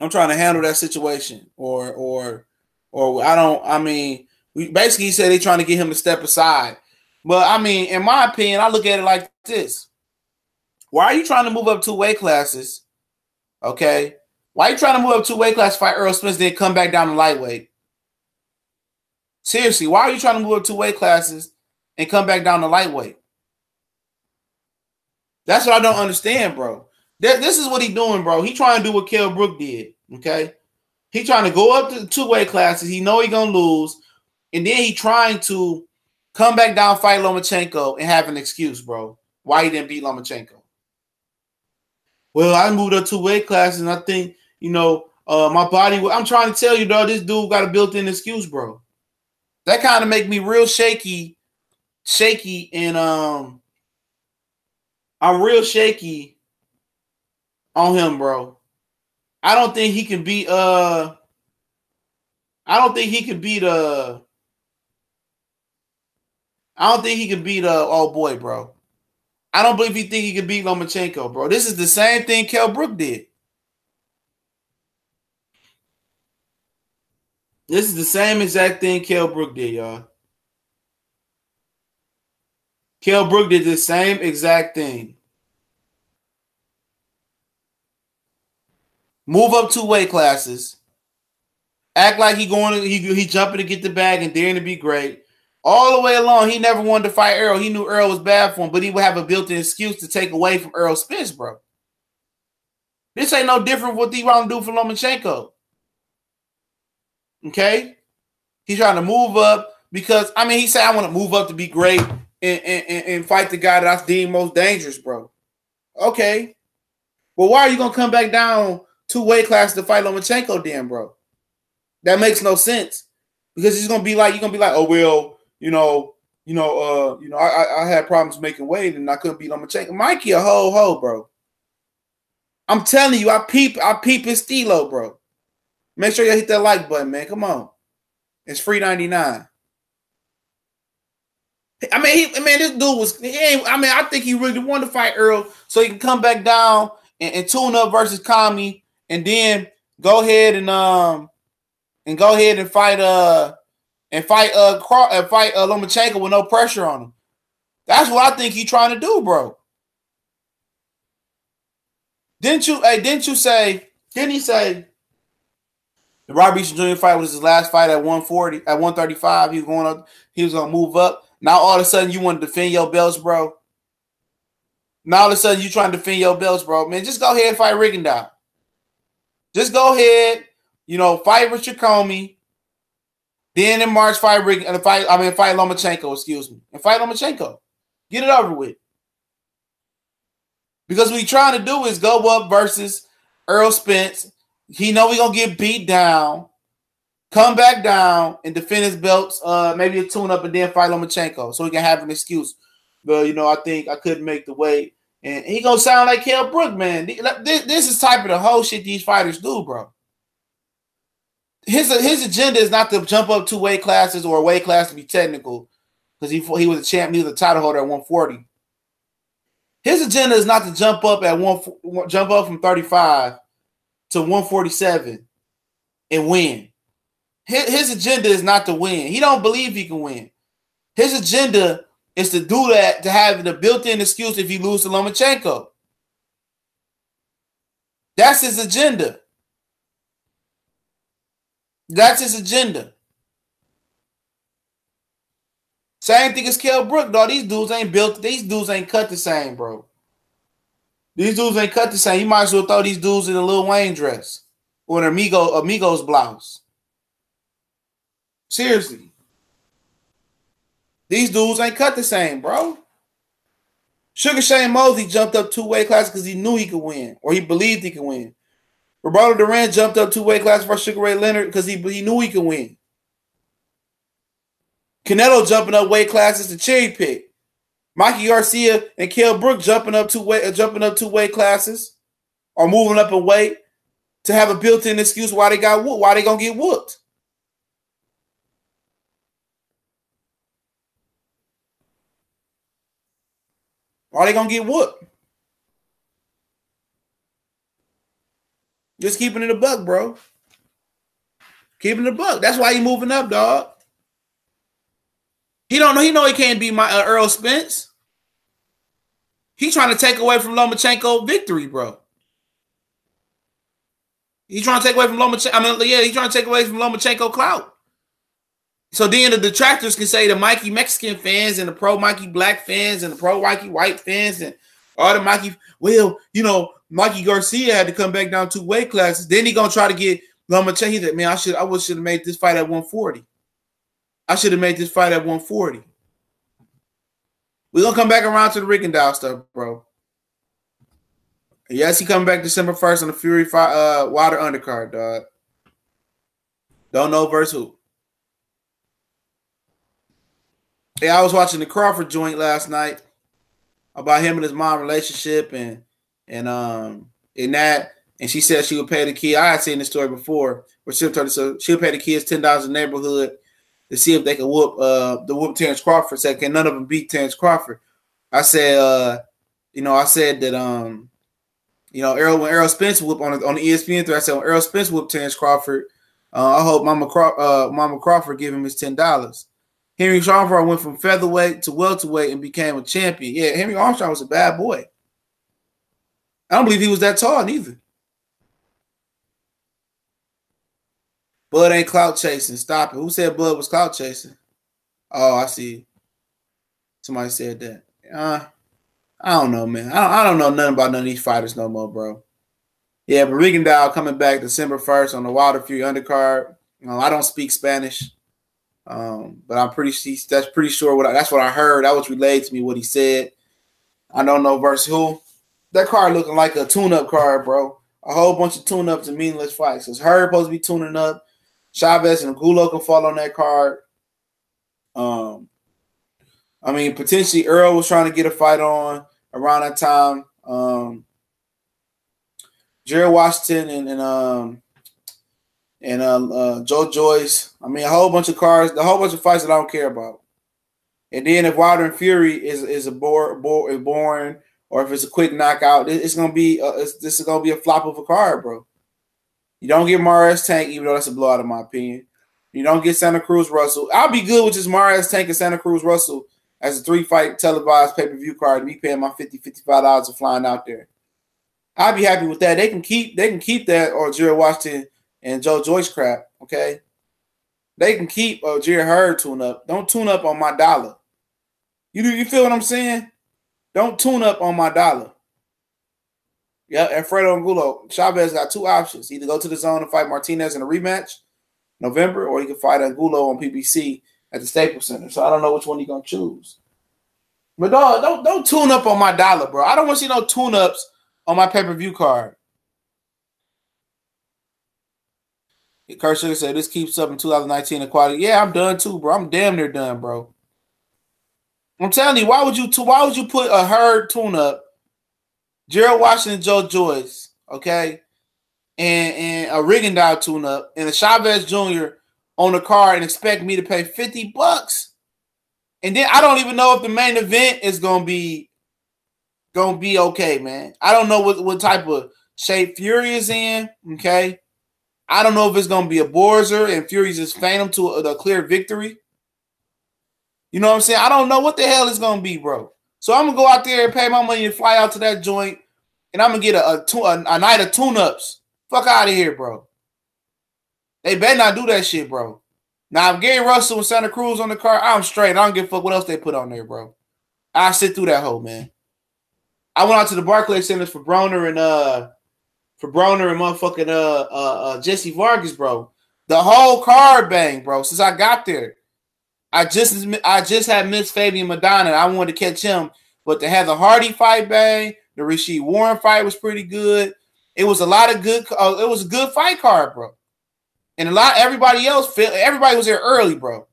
I'm trying to handle that situation, or or or I don't I mean we basically he said they're trying to get him to step aside. But I mean, in my opinion, I look at it like this. Why are you trying to move up two weight classes? Okay. Why are you trying to move up two weight classes, fight Errol Spence, then come back down to lightweight? Seriously, why are you trying to move up two weight classes and come back down to lightweight? That's what I don't understand, bro. Th this is what he doing, bro. He trying to do what Kell Brook did, okay? He trying to go up to two weight classes. He know he going to lose, and then he trying to come back down, fight Lomachenko, and have an excuse, bro, why he didn't beat Lomachenko. Well, I moved up two weight classes, and I think, you know, uh, my body – I'm trying to tell you, though, this dude got a built-in excuse, bro. That kind of make me real shaky, shaky, and um, I'm real shaky on him, bro. I don't think he can beat. Uh, I don't think he can beat. Uh, I don't think he can beat. Uh, oh boy, bro. I don't believe he think he can beat Lomachenko, bro. This is the same thing Kell Brook did. This is the same exact thing Kell Brook did, y'all. Kell Brook did the same exact thing. Move up two weight classes. Act like he going to, he he jumping to get the bag and daring to be great. All the way along, he never wanted to fight Errol. He knew Errol was bad for him, but he would have a built-in excuse to take away from Errol Spence, bro. This ain't no different what he want to do for Lomachenko. Okay, he's trying to move up because I mean he said I want to move up to be great and, and, and, and fight the guy that I deem most dangerous, bro. Okay, well why are you gonna come back down two weight classes to fight Lomachenko, then, bro? That makes no sense because he's gonna be like you're gonna be like oh well you know you know uh you know I I had problems making weight and I couldn't beat Lomachenko. Mikey a whole hoe, bro. I'm telling you, I peep I peep his stilo, bro. Make sure you hit that like button, man. Come on. It's free ninety-nine. I mean, he, I mean, this dude was, he ain't, I mean, I think he really wanted to fight Errol so he can come back down and, and tune up versus Kami and then go ahead and um and go ahead and fight uh and fight uh and fight uh, Lomachenko with no pressure on him. That's what I think he's trying to do, bro. Didn't you hey, didn't you say, didn't he say the Robert Beach Junior fight was his last fight at one forty, at one thirty-five. He was going up, he was gonna move up. Now all of a sudden you want to defend your belts, bro. Now all of a sudden you trying to defend your belts, bro. Man, just go ahead and fight Rigondeaux. Just go ahead, you know, fight Richard Comey. Then in March, fight Rig and fight, I mean fight Lomachenko, excuse me. And fight Lomachenko. Get it over with. Because what you're trying to do is go up versus Errol Spence. He know we gonna get beat down, come back down and defend his belts. Uh, maybe a tune up and then fight Lomachenko, so he can have an excuse. Well, you know, I think I couldn't make the weight, and he gonna sound like Kell Brook, man. This, this is type of the whole shit these fighters do, bro. His his agenda is not to jump up two weight classes or a weight class to be technical, because he he was a champ, he was a title holder at one forty. His agenda is not to jump up at one jump up from thirty-five. To one forty-seven and win. His, his agenda is not to win. He don't believe he can win. His agenda is to do that, to have the built-in excuse if you lose to Lomachenko. That's his agenda. That's his agenda. Same thing as Kell Brook, though. These dudes ain't built, these dudes ain't cut the same, bro. These dudes ain't cut the same. You might as well throw these dudes in a Lil Wayne dress or an Amigo, Amigos blouse. Seriously. These dudes ain't cut the same, bro. Sugar Shane Mosley jumped up two weight classes because he knew he could win, or he believed he could win. Roberto Duran jumped up two weight classes for Sugar Ray Leonard because he, he knew he could win. Canelo jumping up weight classes to cherry pick. Mikey Garcia and Kell Brook jumping up two weight, jumping up two weight classes, or moving up in weight to have a built-in excuse why they got whooped, why they gonna get whooped. Are they going to get whooped? Just keeping it a buck, bro. Keeping it a buck. That's why he moving up, dog. He don't know. He know he can't beat my uh, Errol Spence. He trying to take away from Lomachenko victory, bro. He trying to take away from Lomachenko. I mean, yeah, he trying to take away from Lomachenko clout. So then the detractors can say the Mikey Mexican fans and the pro Mikey Black fans and the pro Mikey White fans and all the Mikey, well, you know, Mikey Garcia had to come back down two weight classes. Then he gonna try to get Lomachenko. He said, man, I should, I should have made this fight at one forty. I should have made this fight at one forty. We're gonna come back around to the Rigondeaux stuff, bro. Yes, he coming back December first on the Fury fight, uh, Wilder undercard, dog. Don't know versus who. Hey, I was watching the Crawford joint last night about him and his mom relationship and and um and that, and she said she would pay the kid. I had seen this story before, where she told her so she would pay the kids ten dollars in the neighborhood to see if they could whoop uh the whoop Terrence Crawford. Said can none of them beat Terrence Crawford. I said uh you know I said that um you know Errol when Errol Spence whooped on on the E S P N three, I said when Errol Spence whooped Terrence Crawford, uh, I hope Mama Crawford, uh, Mama Crawford give him his ten dollars. Henry Armstrong went from featherweight to welterweight and became a champion. Yeah, Henry Armstrong was a bad boy. I don't believe he was that tall, neither. Bud ain't clout chasing. Stop it. Who said Bud was clout chasing? Oh, I see. Somebody said that. Uh, I don't know, man. I don't, I don't know nothing about none of these fighters no more, bro. Yeah, but Rigondeaux coming back December first on the Wilder Fury undercard. You know, I don't speak Spanish. Um, but I'm pretty that's pretty sure what I, that's what I heard. That was relayed to me what he said. I don't know versus who. That card looking like a tune-up card, bro. A whole bunch of tune-ups and meaningless fights. Because Herb supposed to be tuning up. Chavez and Gulo can fall on that card. Um, I mean, potentially Earl was trying to get a fight on around that time. Um, Jared Washington and, and um. And uh, uh, Joe Joyce. I mean, a whole bunch of cars, the whole bunch of fights that I don't care about. And then if Wilder and Fury is is a bore, bore, boring, or if it's a quick knockout, it's gonna be a, it's, this is gonna be a flop of a card, bro. You don't get Mares Tank, even though that's a blowout in my opinion. You don't get Santa Cruz Russell. I'll be good with just Mares Tank and Santa Cruz Russell as a three fight televised pay per view card. Me paying my fifty, fifty-five dollars and flying out there. I'd be happy with that. They can keep they can keep that or Jared Washington and Joe Joyce crap, okay? They can keep uh, Jared Hurd tune up. Don't tune up on my dollar. You do you feel what I'm saying? Don't tune up on my dollar. Yeah, Alfredo Angulo. Chavez got two options. Either go to the zone and fight Martinez in a rematch November, or he can fight Angulo on P B C at the Staples Center. So I don't know which one he's going to choose. But dog, don't, don't tune up on my dollar, bro. I don't want to see no tune-ups on my pay-per-view card. Kurt Sugar said, this keeps up in two thousand nineteen equality. Yeah, I'm done too, bro. I'm damn near done, bro. I'm telling you, why would you why would you put a Herd tune-up, Gerald Washington, Joe Joyce, okay, and, and a Rigondeaux tune-up, and a Chavez Junior on the card and expect me to pay fifty bucks? And then I don't even know if the main event is going to be going to be okay, man. I don't know what, what type of shape Fury is in, okay? I don't know if it's going to be a Borzer and Fury's just feign him to a, a clear victory. You know what I'm saying? I don't know what the hell it's going to be, bro. So I'm going to go out there and pay my money and fly out to that joint, and I'm going to get a, a, a, a night of tune-ups. Fuck out of here, bro. They better not do that shit, bro. Now, if Gary Russell and Santa Cruz on the card, I'm straight. I don't give a fuck what else they put on there, bro. I'll sit through that hole, man. I went out to the Barclays Centers for Broner and – uh. For Broner and motherfucking uh, uh, uh, Jesse Vargas, bro. The whole card bang, bro, since I got there. I just I just had Miss Fabian Madonna. I wanted to catch him But to have the Hardy fight, bang, the Rasheed Warren fight was pretty good. It was a lot of good. Uh, it was a good fight card, bro. And a lot everybody else, everybody was there early, bro.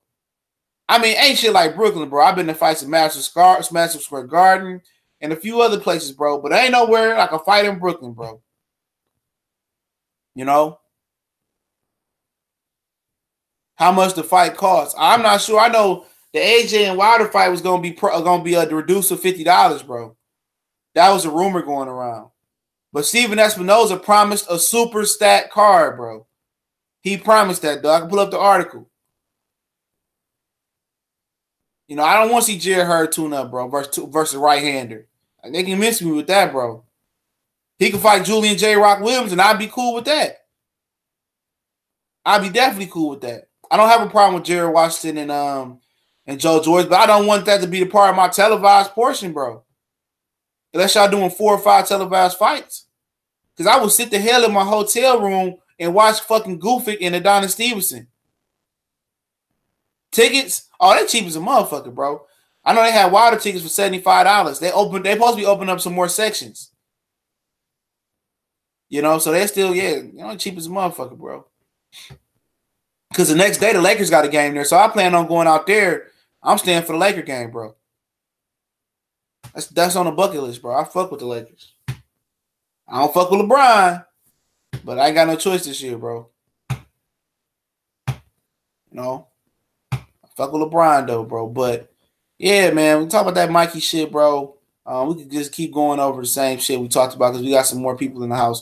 I mean, ain't shit like Brooklyn, bro. I've been to fights at Madison Square Garden and a few other places, bro. But ain't nowhere like a fight in Brooklyn, bro. You know? How much the fight costs? I'm not sure. I know the A J and Wilder fight was going to be going to be a reduced to fifty dollars, bro. That was a rumor going around. But Steven Espinoza promised a super stat card, bro. He promised that, though. I can pull up the article. You know, I don't want to see Jared Hurd tune up, bro, versus, versus right-hander. Like, they can miss me with that, bro. He can fight Julian J. Rock Williams, and I'd be cool with that. I'd be definitely cool with that. I don't have a problem with Jared Washington and um and Joe Joyce, but I don't want that to be the part of my televised portion, bro. Unless y'all doing four or five televised fights. Because I will sit the hell in my hotel room and watch fucking Goofic and Adonis Stevenson. Tickets, oh, they cheap as a motherfucker, bro. I know they had Wilder tickets for seventy-five dollars. They open, they supposed to be opening up some more sections. You know, so they're still, yeah, you know, cheap as a motherfucker, bro. Because the next day the Lakers got a game there, so I plan on going out there. I'm staying for the Laker game, bro. That's that's on the bucket list, bro. I fuck with the Lakers. I don't fuck with LeBron, but I ain't got no choice this year, bro. You know, I fuck with LeBron though, bro. But yeah, man, we talk about that Mikey shit, bro. Uh, we could just keep going over the same shit we talked about because we got some more people in the house.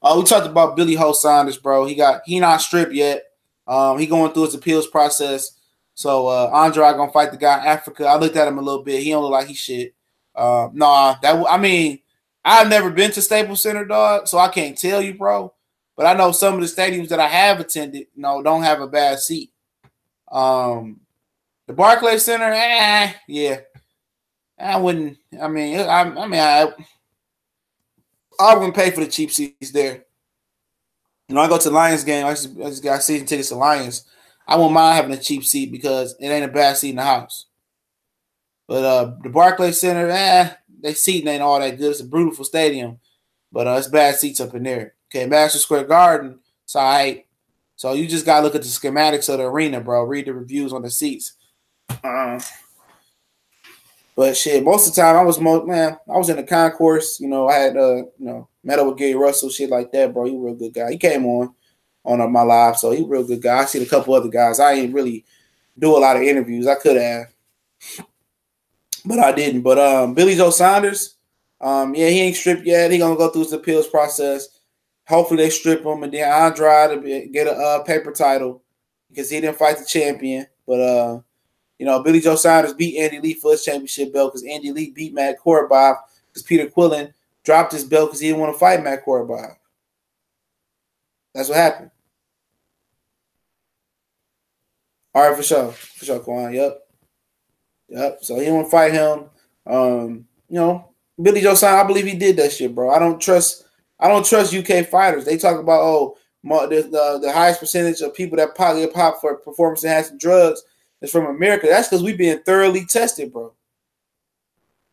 Uh, we talked about Billy Joe Saunders, bro. He got he not stripped yet. Um, he going through his appeals process. So uh, Andrade gonna fight the guy in Africa. I looked at him a little bit. He don't look like he shit. Uh, nah, that I mean, I've never been to Staples Center, dog, so I can't tell you, bro. But I know some of the stadiums that I have attended, you know, don't have a bad seat. Um, the Barclays Center, eh, yeah, I wouldn't. I mean, I, I mean, I. I wouldn't pay for the cheap seats there. You know, I go to the Lions game. I just, I just got season tickets to Lions. I won't mind having a cheap seat because it ain't a bad seat in the house. But uh, the Barclays Center, eh, they seating ain't all that good. It's a beautiful stadium, but uh, it's bad seats up in there. Okay, Madison Square Garden, it's all right. So you just got to look at the schematics of the arena, bro. Read the reviews on the seats. Uh-uh. But shit, most of the time I was most man, I was in the concourse. You know, I had uh, you know, met up with Gary Russell, shit like that, bro. He a real good guy. He came on on uh, my live, so he a real good guy. I seen a couple other guys. I ain't really do a lot of interviews. I could have, but I didn't. But um, Billy Joe Saunders, um, yeah, he ain't stripped yet. He gonna go through his appeals process. Hopefully they strip him, and then Andrade get a uh, paper title because he didn't fight the champion. But uh. You know, Billy Joe Saunders beat Andy Lee for his championship belt because Andy Lee beat Matt Korobov because Peter Quillen dropped his belt because he didn't want to fight Matt Korobov. That's what happened. All right, for sure. For sure, Kwan. Yep. Yep. So he didn't want to fight him. Um, you know, Billy Joe Saunders, I believe he did that shit, bro. I don't trust I don't trust U K fighters. They talk about, oh, the, the, the highest percentage of people that probably pop for performance-enhancing drugs is from America. That's because we've been thoroughly tested, bro.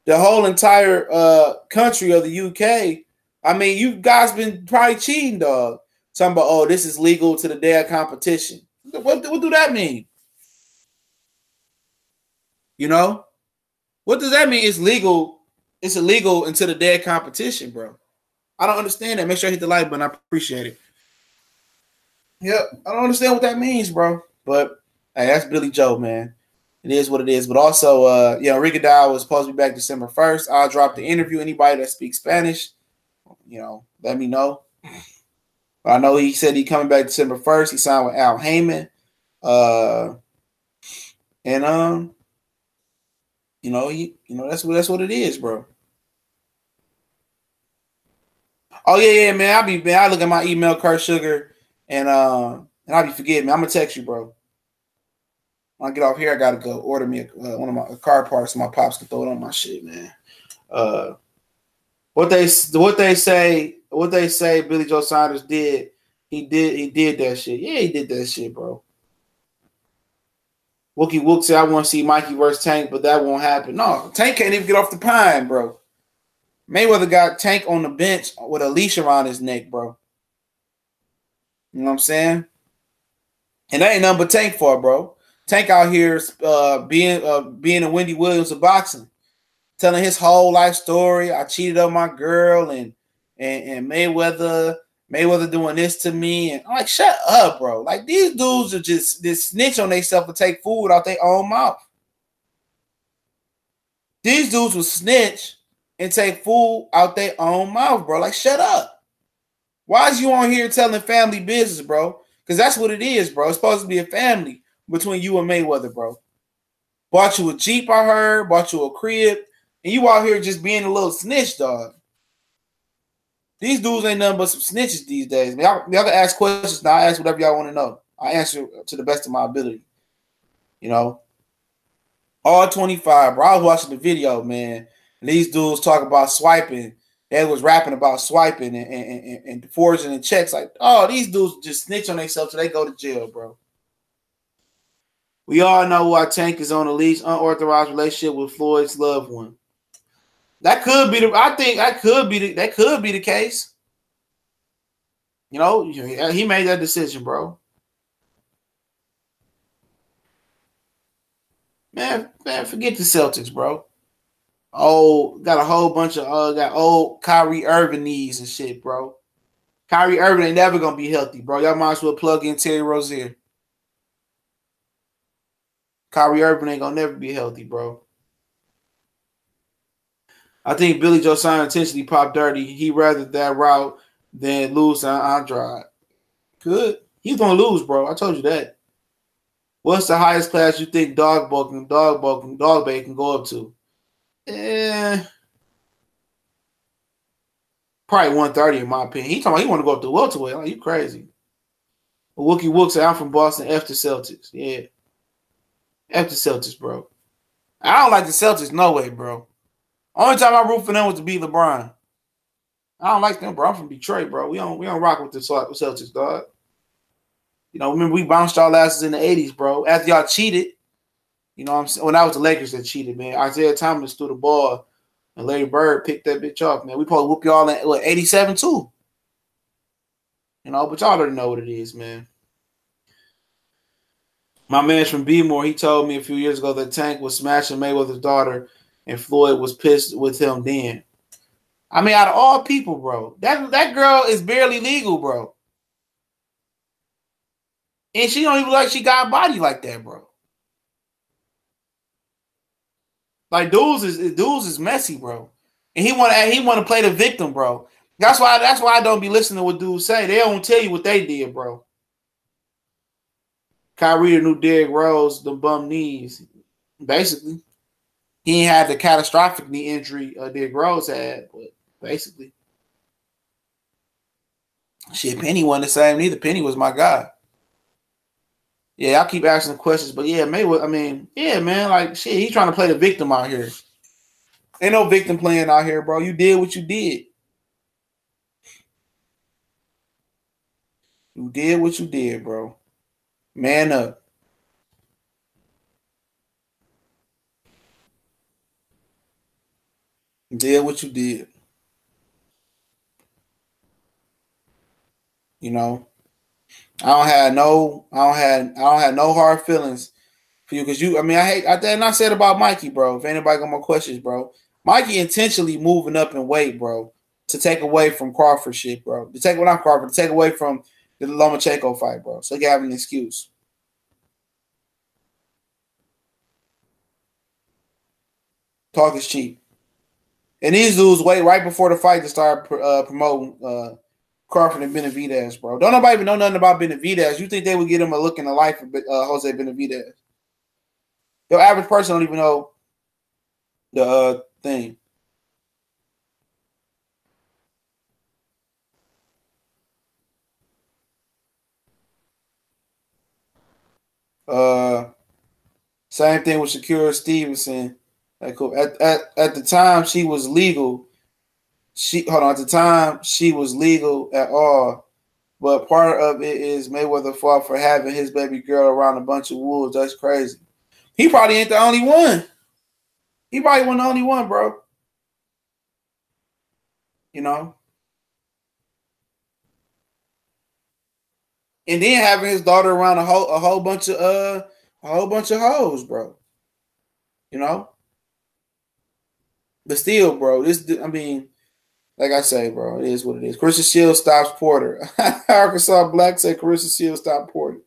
The whole entire uh, country of the U K, I mean, you guys been probably cheating, dog. Talking about, oh, this is legal to the day of competition. What, what do that mean? You know? What does that mean? It's legal. It's illegal until the day of competition, bro. I don't understand that. Make sure I hit the like button. I appreciate it. Yep. I don't understand what that means, bro. But hey, that's Billy Joe, man. It is what it is. But also, uh, you know, Rigo was supposed to be back December first. I'll drop the interview. Anybody that speaks Spanish, you know, let me know. But I know he said he coming back December first. He signed with Al Heyman. Uh, and, um, you know, he, you know, that's what, that's what it is, bro. Oh, yeah, yeah, man. I be, man, I look at my email, Kurt Sugar, and, uh, and I'll be forgetting, man. I'm going to text you, bro. When I get off here, I gotta go order me a, uh, one of my car parts so my pops can throw it on my shit, man. Uh, what they what they say what they say Billy Joe Saunders did, he did he did that shit. Yeah, he did that shit, bro. Wookie Wook said, I want to see Mikey versus Tank, but that won't happen. No, Tank can't even get off the pine, bro. Mayweather got Tank on the bench with a leash around his neck, bro. You know what I'm saying? And that ain't nothing but Tank for, bro. Tank out here uh, being uh, being a Wendy Williams of boxing, telling his whole life story. I cheated on my girl, and and, and Mayweather, Mayweather doing this to me. And I'm like, shut up, bro. Like, these dudes are just, just snitch on themselves to take food out their own mouth. These dudes will snitch and take food out their own mouth, bro. Like, shut up. Why is you on here telling family business, bro? Because that's what it is, bro. It's supposed to be a family between you and Mayweather, bro. Bought you a Jeep, I heard. Bought you a crib. And you out here just being a little snitch, dog. These dudes ain't nothing but some snitches these days. Y'all can ask questions now. I ask whatever y'all want to know. I answer to the best of my ability. You know? All twenty-five, bro. I was watching the video, man. And these dudes talk about swiping. They was rapping about swiping and, and, and, and forging and checks. Like, oh, these dudes just snitch on themselves so they go to jail, bro. We all know why Tank is on the leash, unauthorized relationship with Floyd's loved one. That could be the. I think that could be the. That could be the case. You know, he made that decision, bro. Man, man, forget the Celtics, bro. Oh, got a whole bunch of uh, got old Kyrie Irving knees and shit, bro. Kyrie Irving ain't never gonna be healthy, bro. Y'all might as well plug in Terry Rozier. Kyrie Irving ain't gonna never be healthy, bro. I think Billy Joe Saunders intentionally popped dirty. He rather that route than lose to Andrade. Good. He's gonna lose, bro. I told you that. What's the highest class you think dog bulking, dog bulking, dog bait can go up to? Eh, probably one thirty in my opinion. He talking about he want to go up to welterweight. Like, you crazy. But Wookie Wook said, I'm from Boston. F the Celtics. Yeah. F the Celtics, bro. I don't like the Celtics. No way, bro. Only time I root for them was to be LeBron. I don't like them, bro. I'm from Detroit, bro. We don't we don't rock with the Celtics, dog. You know, remember we bounced y'all asses in the eighties, bro. After y'all cheated. You know what I'm saying? When I was the Lakers that cheated, man. Isaiah Thomas threw the ball, and Larry Bird picked that bitch off, man. We probably whoop y'all in, what, eighty-seven, too. You know, but y'all already know what it is, man. My man's from B-more. He told me a few years ago that Tank was smashing Mayweather's daughter, and Floyd was pissed with him then. I mean, out of all people, bro. That, that girl is barely legal, bro. And she don't even look like she got a body like that, bro. Like, dudes is dudes is messy, bro, and he want to he want to play the victim, bro. That's why that's why I don't be listening to what dudes say. They don't tell you what they did, bro. Kyrie the new Derrick Rose, the bum knees, basically. He ain't had the catastrophic knee injury uh, Derrick Rose had, but basically, shit. Penny wasn't the same neither. Penny was my guy. Yeah, I keep asking questions, but yeah, Mayweather. I mean, yeah, man, like shit, he's trying to play the victim out here. Ain't no victim playing out here, bro. You did what you did. You did what you did, bro. Man up. You did what you did. You know. I don't have no, I don't have, I don't have no hard feelings for you because you. I mean, I hate. I, and I said about Mikey, bro. If anybody got more questions, bro, Mikey intentionally moving up in weight, bro, to take away from Crawford shit, bro. To take what well, I'm Crawford, to take away from the Lomachenko fight, bro. So you have an excuse. Talk is cheap, and these dudes wait right before the fight to start uh, promoting. Uh, Crawford and Benavidez, bro. Don't nobody even know nothing about Benavidez. You think they would get him a look in the life of uh, Jose Benavidez? Your average person don't even know the uh, thing. Uh, same thing with Shakira Stevenson. Like, at at at the time she was legal. She hold on. At the time, she was legal at all, but part of it is Mayweather fought for having his baby girl around a bunch of wolves. That's crazy. He probably ain't the only one. He probably wasn't the only one, bro. You know? And then having his daughter around a whole a whole bunch of uh a whole bunch of hoes, bro. You know? But still, bro, this I mean, like I say, bro, it is what it is. Carissa Shields stops Porter. Arkansas Black said Carissa Shields stopped Porter.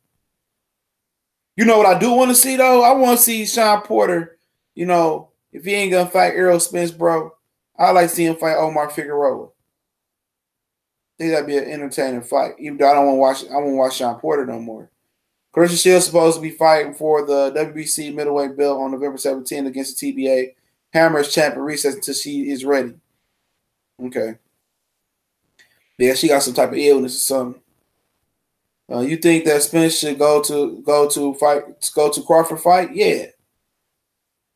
You know what I do want to see, though? I want to see Shawn Porter, you know, if he ain't going to fight Errol Spence, bro, I'd like to see him fight Omar Figueroa. I think that'd be an entertaining fight, even though I don't want to watch I won't watch Shawn Porter no more. Carissa Shields supposed to be fighting for the W B C middleweight belt on November seventeenth against the T B A. Hammer is champ at recess until she is ready. Okay. Yeah, she got some type of illness or something. Uh, you think that Spence should go to go to fight go to Crawford fight? Yeah,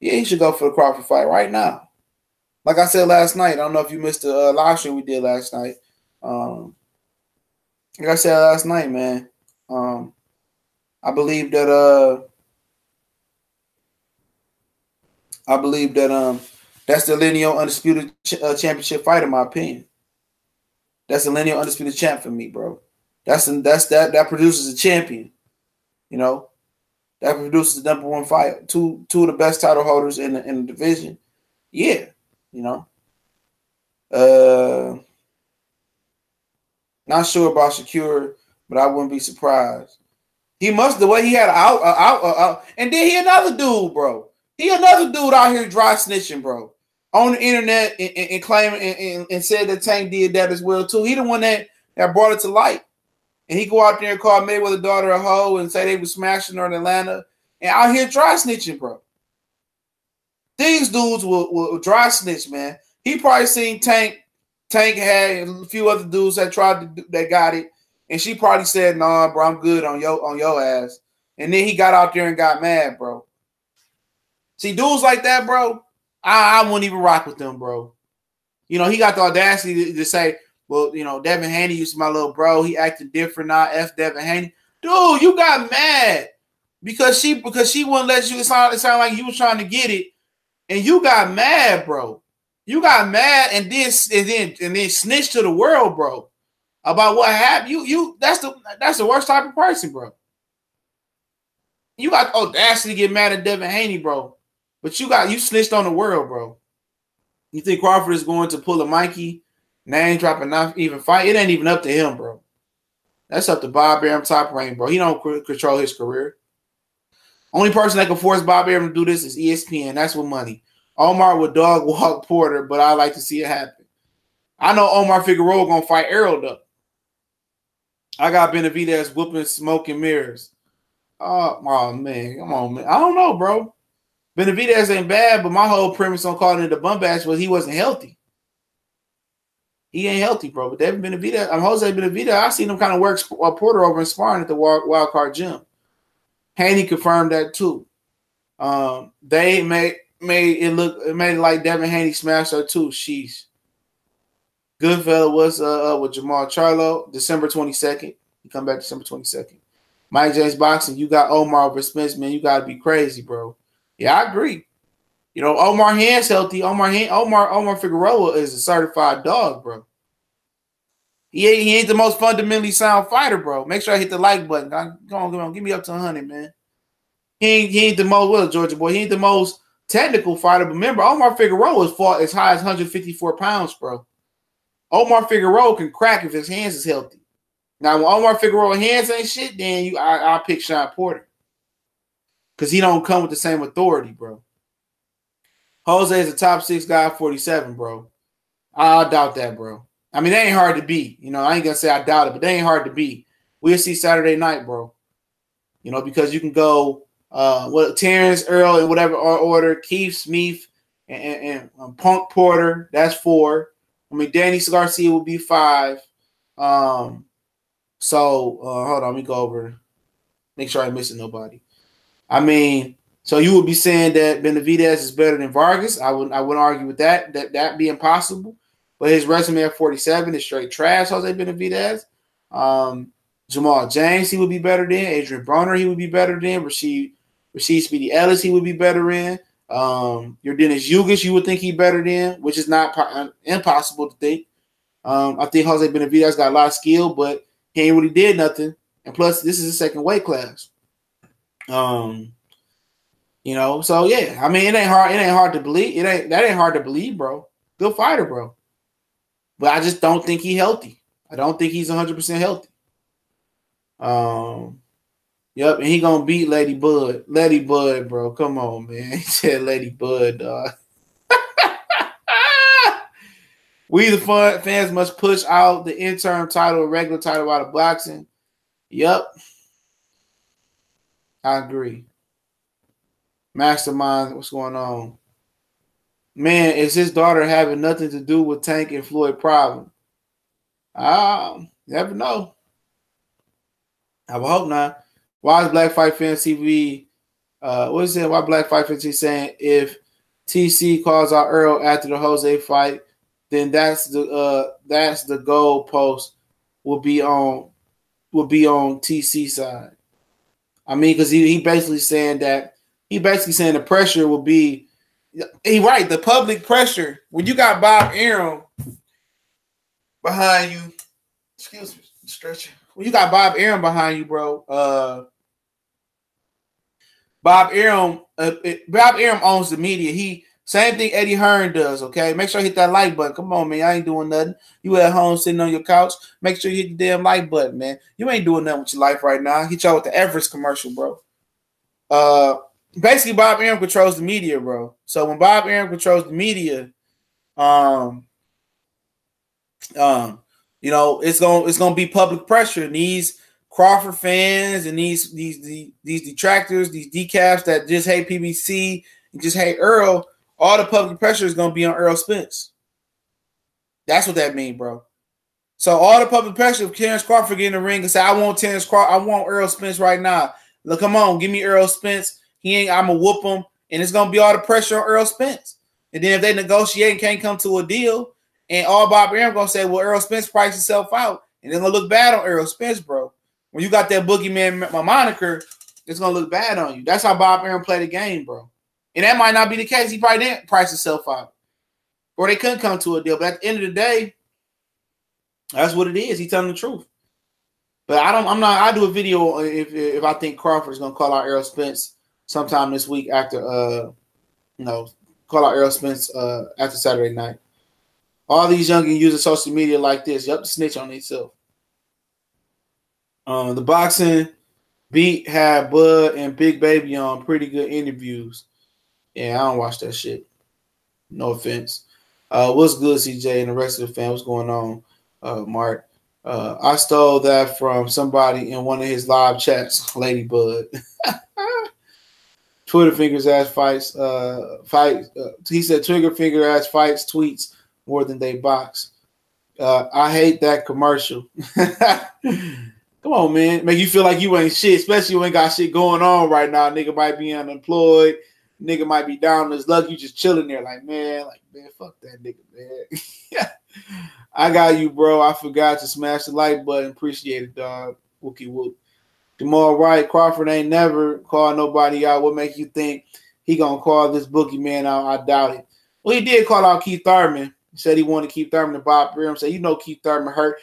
yeah, he should go for the Crawford fight right now. Like I said last night, I don't know if you missed the uh, live stream we did last night. Um, like I said last night, man, um, I believe that uh, I believe that um, that's the lineal undisputed ch uh, championship fight, in my opinion. That's the lineal undisputed champ for me, bro. That's that's that that produces a champion, you know. That produces the number one fight, two two of the best title holders in the in the division. Yeah, you know. Uh, not sure about Shakur, but I wouldn't be surprised. He must the way he had out out out, and then he another dude, bro. He another dude out here dry snitching, bro, on the internet and, and, and claiming and, and, and said that Tank did that as well too. He the one that that brought it to light. And he go out there and call Mayweather's daughter a hoe and say they was smashing her in Atlanta. And out here dry snitching, bro. These dudes will, will dry snitch, man. He probably seen Tank. Tank had a few other dudes that tried to do, that got it. And she probably said, nah, bro, I'm good on your, on your ass. And then he got out there and got mad, bro. See, dudes like that, bro, I, I wouldn't even rock with them, bro. You know, he got the audacity to, to say, well, you know, Devin Haney used to be my little bro. He acted different now. F Devin Haney. Dude, you got mad because she because she wouldn't let you. It sounded, it sounded like you was trying to get it. And you got mad, bro. You got mad and then and then and then snitched to the world, bro, about what happened. You you that's the that's the worst type of person, bro. You got the audacity to get mad at Devin Haney, bro. But you got you snitched on the world, bro. You think Crawford is going to pull a Mikey? Name dropping, not even fight. It ain't even up to him, bro. That's up to Bob Arum, Top Rank, bro. He don't control his career. Only person that can force Bob Arum to do this is E S P N. That's with money. Omar would dog walk Porter, but I like to see it happen. I know Omar Figueroa gonna fight Errol though. I got Benavidez whooping smoke and mirrors. Oh, oh man, come on, man. I don't know, bro. Benavidez ain't bad, but my whole premise on calling it a bum bash was he wasn't healthy. He ain't healthy, bro. But David Benavidez, I'm Jose Benavidez. I've seen him kind of work uh, Porter over and sparring at the Wild Card Gym. Haney confirmed that too. Um, they made made it look it made it like Devin Haney smashed her too. Sheesh. Goodfella was uh, uh with Jermall Charlo December twenty-second. He come back December twenty-second. Mike James boxing. You got Omar over Spence, man. You gotta be crazy, bro. Yeah, I agree. You know, Omar Hand's healthy. Omar Han Omar Omar Figueroa is a certified dog, bro. He ain't, he ain't the most fundamentally sound fighter, bro. Make sure I hit the like button. I, go on, go on. Give me up to one hundred, man. He ain't, he ain't the most, well, Georgia boy, he ain't the most technical fighter. But remember, Omar Figueroa fought as high as one fifty-four pounds, bro. Omar Figueroa can crack if his hands is healthy. Now, when Omar Figueroa hands ain't shit, then you, I, I'll pick Shawn Porter. Because he don't come with the same authority, bro. Jose is a top six guy, forty-seven, bro. I doubt that, bro. I mean, they ain't hard to beat. You know, I ain't going to say I doubt it, but they ain't hard to beat. We'll see Saturday night, bro. You know, because you can go uh, well, Terrence, Earl, in whatever order, Keith, Smith, and, and, and um, Punk Porter. That's four. I mean, Danny Garcia will be five. Um, so, uh, hold on. Let me go over. Make sure I'm missing nobody. I mean... So you would be saying that Benavidez is better than Vargas. I wouldn't I wouldn't argue with that. That that be impossible. But his resume at forty-seven is straight trash, Jose Benavidez. Um, Jamal James, he would be better than. Adrian Broner, he would be better than. Rashid Rasheed Speedy Ellis, he would be better in. Um, your Dennis Yugas, you would think he better than, which is not po- impossible to think. Um, I think Jose Benavidez got a lot of skill, but he ain't really did nothing. And plus, this is his second weight class. Um, you know, so yeah, I mean, it ain't hard. It ain't hard to believe. It ain't that ain't hard to believe, bro. Good fighter, bro. But I just don't think he's healthy. I don't think he's one hundred percent healthy. Um. Yep, and he gonna beat Lady Bud. Lady Bud, bro. Come on, man. He said Lady Bud, dog. We the fun fans must push out the interim title, regular title out of boxing. Yep. I agree. Mastermind, what's going on? Man, is his daughter having nothing to do with Tank and Floyd problem? Ah, never know. I would hope not. Why is Black Fight Fan T V? Uh, what is it? Why Black Fight Fan T V saying if T C calls out Earl after the Jose fight, then that's the uh, that's the goal post will be on will be on T C side. I mean, because he, he basically saying that he basically saying the pressure will be he right the public pressure when you got Bob Arum behind you. Excuse me, stretching. Well, you got Bob Arum behind you, bro. Uh, Bob Arum, uh, it, Bob Arum owns the media. He same thing Eddie Hearn does. Okay, make sure you hit that like button. Come on, man, I ain't doing nothing. You at home sitting on your couch? Make sure you hit the damn like button, man. You ain't doing nothing with your life right now. Hit y'all with the Everest commercial, bro. Uh, basically, Bob Arum controls the media, bro. So when Bob Arum controls the media, um, um. You know, it's gonna it's gonna be public pressure, and these Crawford fans and these these these, these detractors, these decaps that just hate P B C and just hate Earl. All the public pressure is gonna be on Errol Spence. That's what that means, bro. So all the public pressure of Terrence Crawford getting in the ring and say, "I want Terrence Crawford, I want Errol Spence right now. Look, come on, give me Errol Spence. He ain't. I'ma whoop him." And it's gonna be all the pressure on Errol Spence. And then if they negotiate and can't come to a deal. And all Bob Arum gonna say, well, Errol Spence priced himself out, and they're gonna look bad on Errol Spence, bro. When you got that boogeyman my moniker, it's gonna look bad on you. That's how Bob Arum played the game, bro. And that might not be the case. He probably didn't price himself out, or they couldn't come to a deal. But at the end of the day, that's what it is. He's telling the truth. But I don't. I'm not. I do a video if if I think Crawford's gonna call out Errol Spence sometime this week after uh, you know, call out Errol Spence uh after Saturday night. All these youngins using social media like this. Yup, snitch on themselves. Um, the boxing beat had Bud and Big Baby on pretty good interviews. Yeah, I don't watch that shit. No offense. Uh, what's good, C J and the rest of the fam? What's going on, uh, Mark? Uh, I stole that from somebody in one of his live chats, Lady Bud. Twitter fingers ass fights. Uh, fights. Uh, he said, "Trigger finger ass fights." Tweets. More than they box. Uh, I hate that commercial. Come on, man. Make you feel like you ain't shit, especially you ain't got shit going on right now. Nigga might be unemployed. Nigga might be down on his luck. You just chilling there like, man, like, man, fuck that nigga, man. I got you, bro. I forgot to smash the like button. Appreciate it, dog. Wookie whoop. Jamal Wright, Crawford ain't never called nobody out. What make you think he gonna call this boogeyman out? I doubt it. Well, he did call out Keith Thurman. Said he wanted to keep Thurman to Bob Arum. Said, you know, Keith Thurman hurt.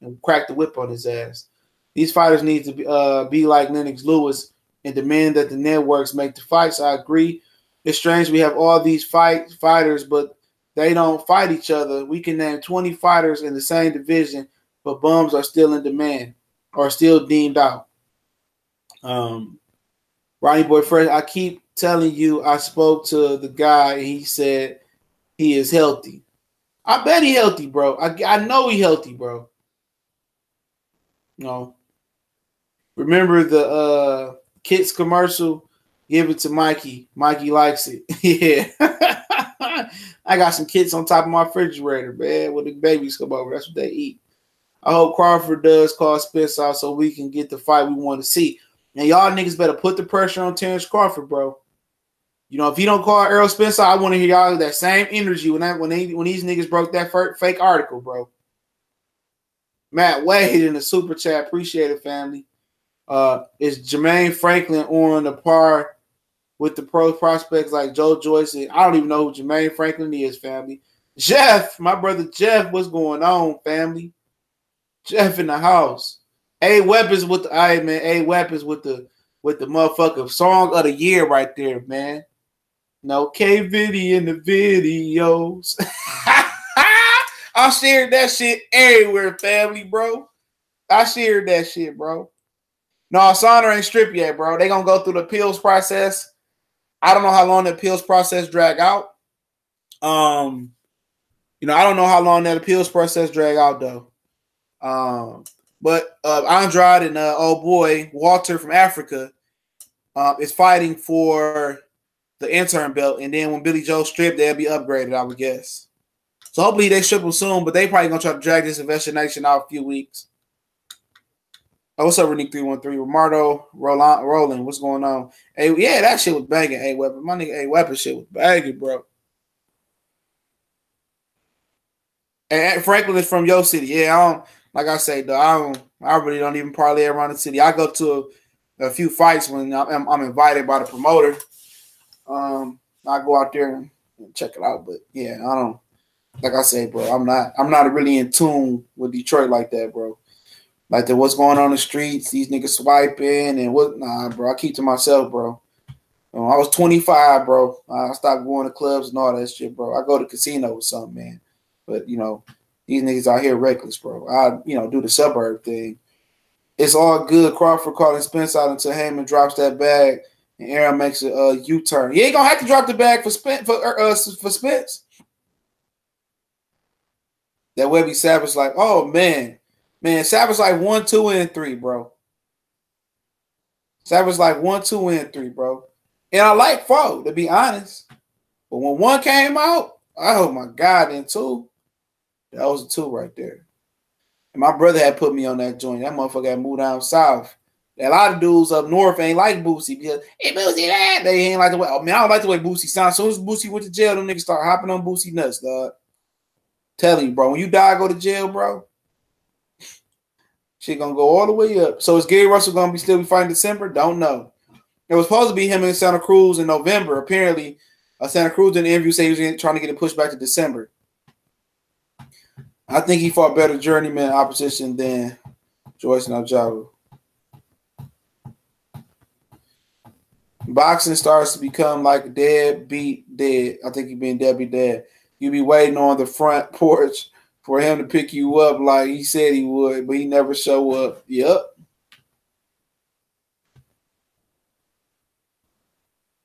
And cracked the whip on his ass. These fighters need to be, uh, be like Lennox Lewis and demand that the networks make the fights. I agree. It's strange we have all these fight fighters, but they don't fight each other. We can name twenty fighters in the same division, but bums are still in demand or still deemed out. Um, Ronnie Boy Fresh, I keep telling you I spoke to the guy and he said, he is healthy. I bet he healthy, bro. I, I know he healthy, bro. No. Remember the uh, Kits commercial? Give it to Mikey. Mikey likes it. Yeah. I got some Kits on top of my refrigerator, man. When the babies come over, that's what they eat. I hope Crawford does call Spence out so we can get the fight we want to see. And y'all niggas better put the pressure on Terrence Crawford, bro. You know, if you don't call Errol Spence, I want to hear y'all that same energy when I, when they when these niggas broke that fake article, bro. Matt Wade in the super chat, appreciate it, family. Uh, is Jermaine Franklin on the par with the pro prospects like Joe Joyce? I don't even know who Jermaine Franklin is, family. Jeff, my brother Jeff, what's going on, family? Jeff in the house. A Weapons with the, I man, A Weapons with the with the motherfucker song of the year right there, man. No K-Viddy in the videos. I shared that shit everywhere, family, bro. I shared that shit, bro. No, Saunders ain't stripped yet, bro. They gonna go through the appeals process. I don't know how long the appeals process drag out. Um, you know, I don't know how long that appeals process drag out though. Um, but uh, Andrade and uh, old boy Walter from Africa uh, is fighting for the interim belt, and then when Billy Joe stripped, they'll be upgraded, I would guess. So hopefully they strip them soon, but they probably gonna try to drag this investigation out a few weeks. Oh, what's up, Renique three one three? Romardo Roland, Roland, what's going on? Hey, yeah, that shit was banging. Hey, Weapon. My nigga, hey, Weapon shit was banging, bro. And Franklin is from your city. Yeah, I don't, like I say, though, I don't, I really don't even parlay around the city. I go to a, a few fights when I'm, I'm invited by the promoter. Um, I go out there and check it out, but yeah, I don't, like I say, bro, I'm not, I'm not really in tune with Detroit like that, bro. Like the what's going on in the streets, these niggas swiping and what? Nah, bro, I keep to myself, bro. When I was twenty-five, bro, I stopped going to clubs and all that shit, bro. I go to casino with something, man. But you know, these niggas out here reckless, bro. I, you know, do the suburb thing. It's all good. Crawford calling Spence out until Heyman drops that bag and Aaron makes a uh, U-turn. He ain't gonna have to drop the bag for Spence. For, uh, for Spence. That Webby Savage, like, oh man. Man, Savage like one, two, and three, bro. Savage like one, two, and three, bro. And I like four, to be honest. But when one came out, oh my God, and two. That was a two right there. And my brother had put me on that joint. That motherfucker had moved down south. A lot of dudes up north ain't like Boosie because, hey, Boosie, that. They ain't like the way, oh man, I don't like the way Boosie sounds. As soon as Boosie went to jail, them niggas start hopping on Boosie nuts, dog. Telling you, bro, when you die, go to jail, bro. She's going to go all the way up. So is Gary Russell going to be still be fighting December? Don't know. It was supposed to be him in Santa Cruz in November. Apparently, uh, Santa Cruz in the interview said he was getting, trying to get it pushed back to December. I think he fought better journeyman opposition than Joyce and Aljabu. Boxing starts to become like dead beat dead. I think you've been dead beat dead. You be waiting on the front porch for him to pick you up like he said he would, but he never show up. Yep.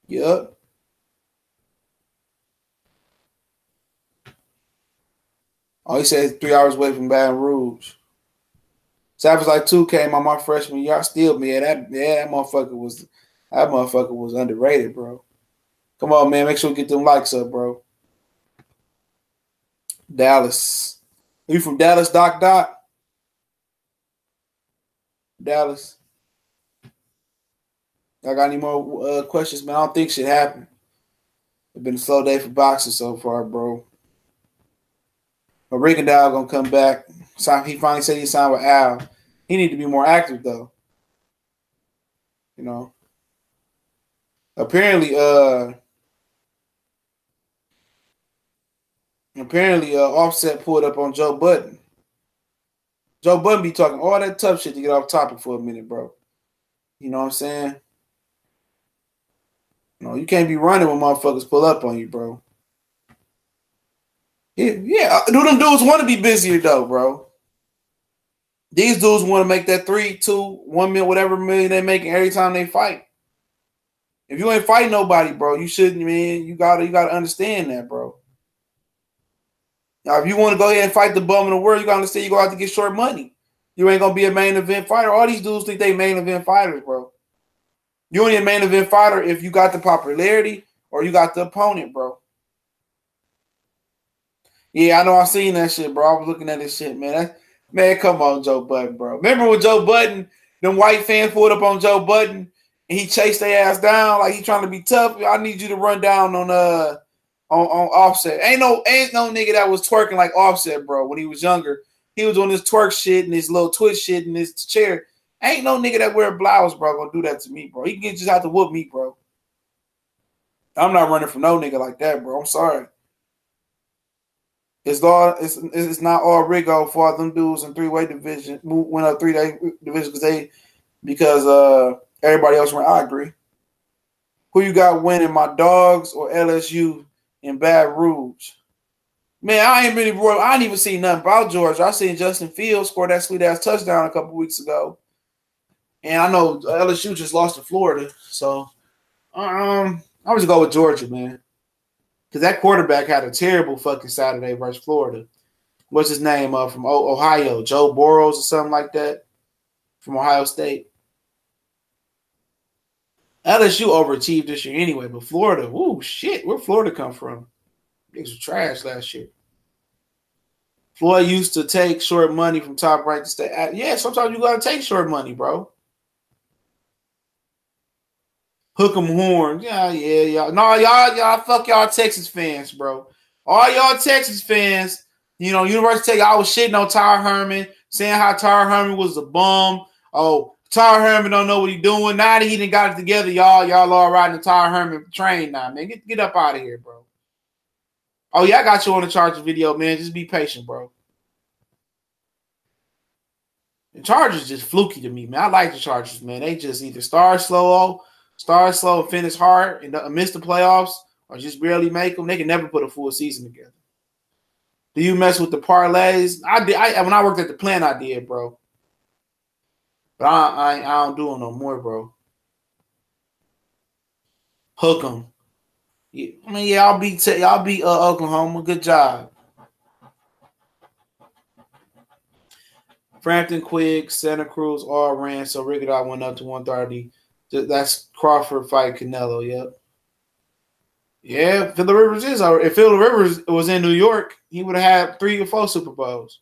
Yep. Oh, he said three hours away from Baton Rouge. Savage like two came on my freshman year. I still, man, that yeah, that motherfucker was that motherfucker was underrated, bro. Come on, man, make sure we get them likes up, bro. Dallas. You from Dallas, Doc Doc? Dallas. Y'all got any more uh, questions, man? I don't think shit happened. It's been a slow day for boxing so far, bro. But Rigondeaux going to come back. So he finally said he signed with Al. He need to be more active, though. You know. Apparently, uh... Apparently, uh, Offset pulled up on Joe Budden. Joe Budden be talking all that tough shit to get off topic for a minute, bro. You know what I'm saying? No, you can't be running when motherfuckers pull up on you, bro. Yeah, yeah. Do them dudes want to be busier, though, bro? These dudes want to make that three, two, one million, whatever million they making every time they fight. If you ain't fighting nobody, bro, you shouldn't, man. You gotta, you gotta understand that, bro. Now, if you want to go ahead and fight the bum in the world, you're going to understand you're going to have to get short money. You ain't going to be a main event fighter. All these dudes think they main event fighters, bro. You only a main event fighter if you got the popularity or you got the opponent, bro. Yeah, I know I've seen that shit, bro. I was looking at this shit, man. That, man, come on, Joe Budden, bro. Remember when Joe Budden, them white fans pulled up on Joe Budden and he chased their ass down like he trying to be tough? I need you to run down on uh. On, on Offset. Ain't no ain't no nigga that was twerking like Offset, bro. When he was younger, he was doing this twerk shit and this little twitch shit in his chair. Ain't no nigga that wear a blouse, bro, gonna do that to me, bro. He can just have to whoop me, bro. I'm not running from no nigga like that, bro. I'm sorry. It's all it's it's not all Rigo for them dudes in three-way division went up three-day division because they because uh everybody else went. I agree. Who you got winning, my dogs or L S U in Baton Rouge? Man, I ain't really royal. I ain't even seen nothing about Georgia. I seen Justin Fields score that sweet ass touchdown a couple weeks ago, and I know L S U just lost to Florida, so um, I was gonna go with Georgia, man, because that quarterback had a terrible fucking Saturday versus Florida. What's his name? Uh, from o Ohio, Joe Burrows or something like that, from Ohio State. L S U overachieved this year anyway, but Florida, woo, shit, where Florida come from? Niggas were trash last year. Floyd used to take short money from top rank to stay at. Yeah, sometimes you gotta take short money, bro. Hook 'em horns. Yeah, yeah, y'all. No, y'all, y'all fuck y'all Texas fans, bro. All y'all Texas fans, you know, University Tech, I was shitting on Tyler Herman, saying how Tyler Herman was a bum. Oh, Tyler Herman don't know what he doing. Now that he done got it together, y'all, y'all all riding the Tyler Herman train now, man. Get, get up out of here, bro. Oh, yeah, I got you on the Charger video, man. Just be patient, bro. The Chargers just fluky to me, man. I like the Chargers, man. They just either start slow, start slow and finish hard and miss the playoffs or just barely make them. They can never put a full season together. Do you mess with the parlays? I did. I, when I worked at the plant, I did, bro. But I, I, I don't do it no more, bro. Hook 'em. Yeah, I mean, yeah, I'll beat y'all beat uh, Oklahoma. Good job. Frampton, Quigg, Santa Cruz all ran, so Rigondeaux went up to one thirty. That's Crawford fight Canelo. Yep. Yeah, Phillip Rivers is. If Phillip Rivers was in New York, he would have had three or four Super Bowls.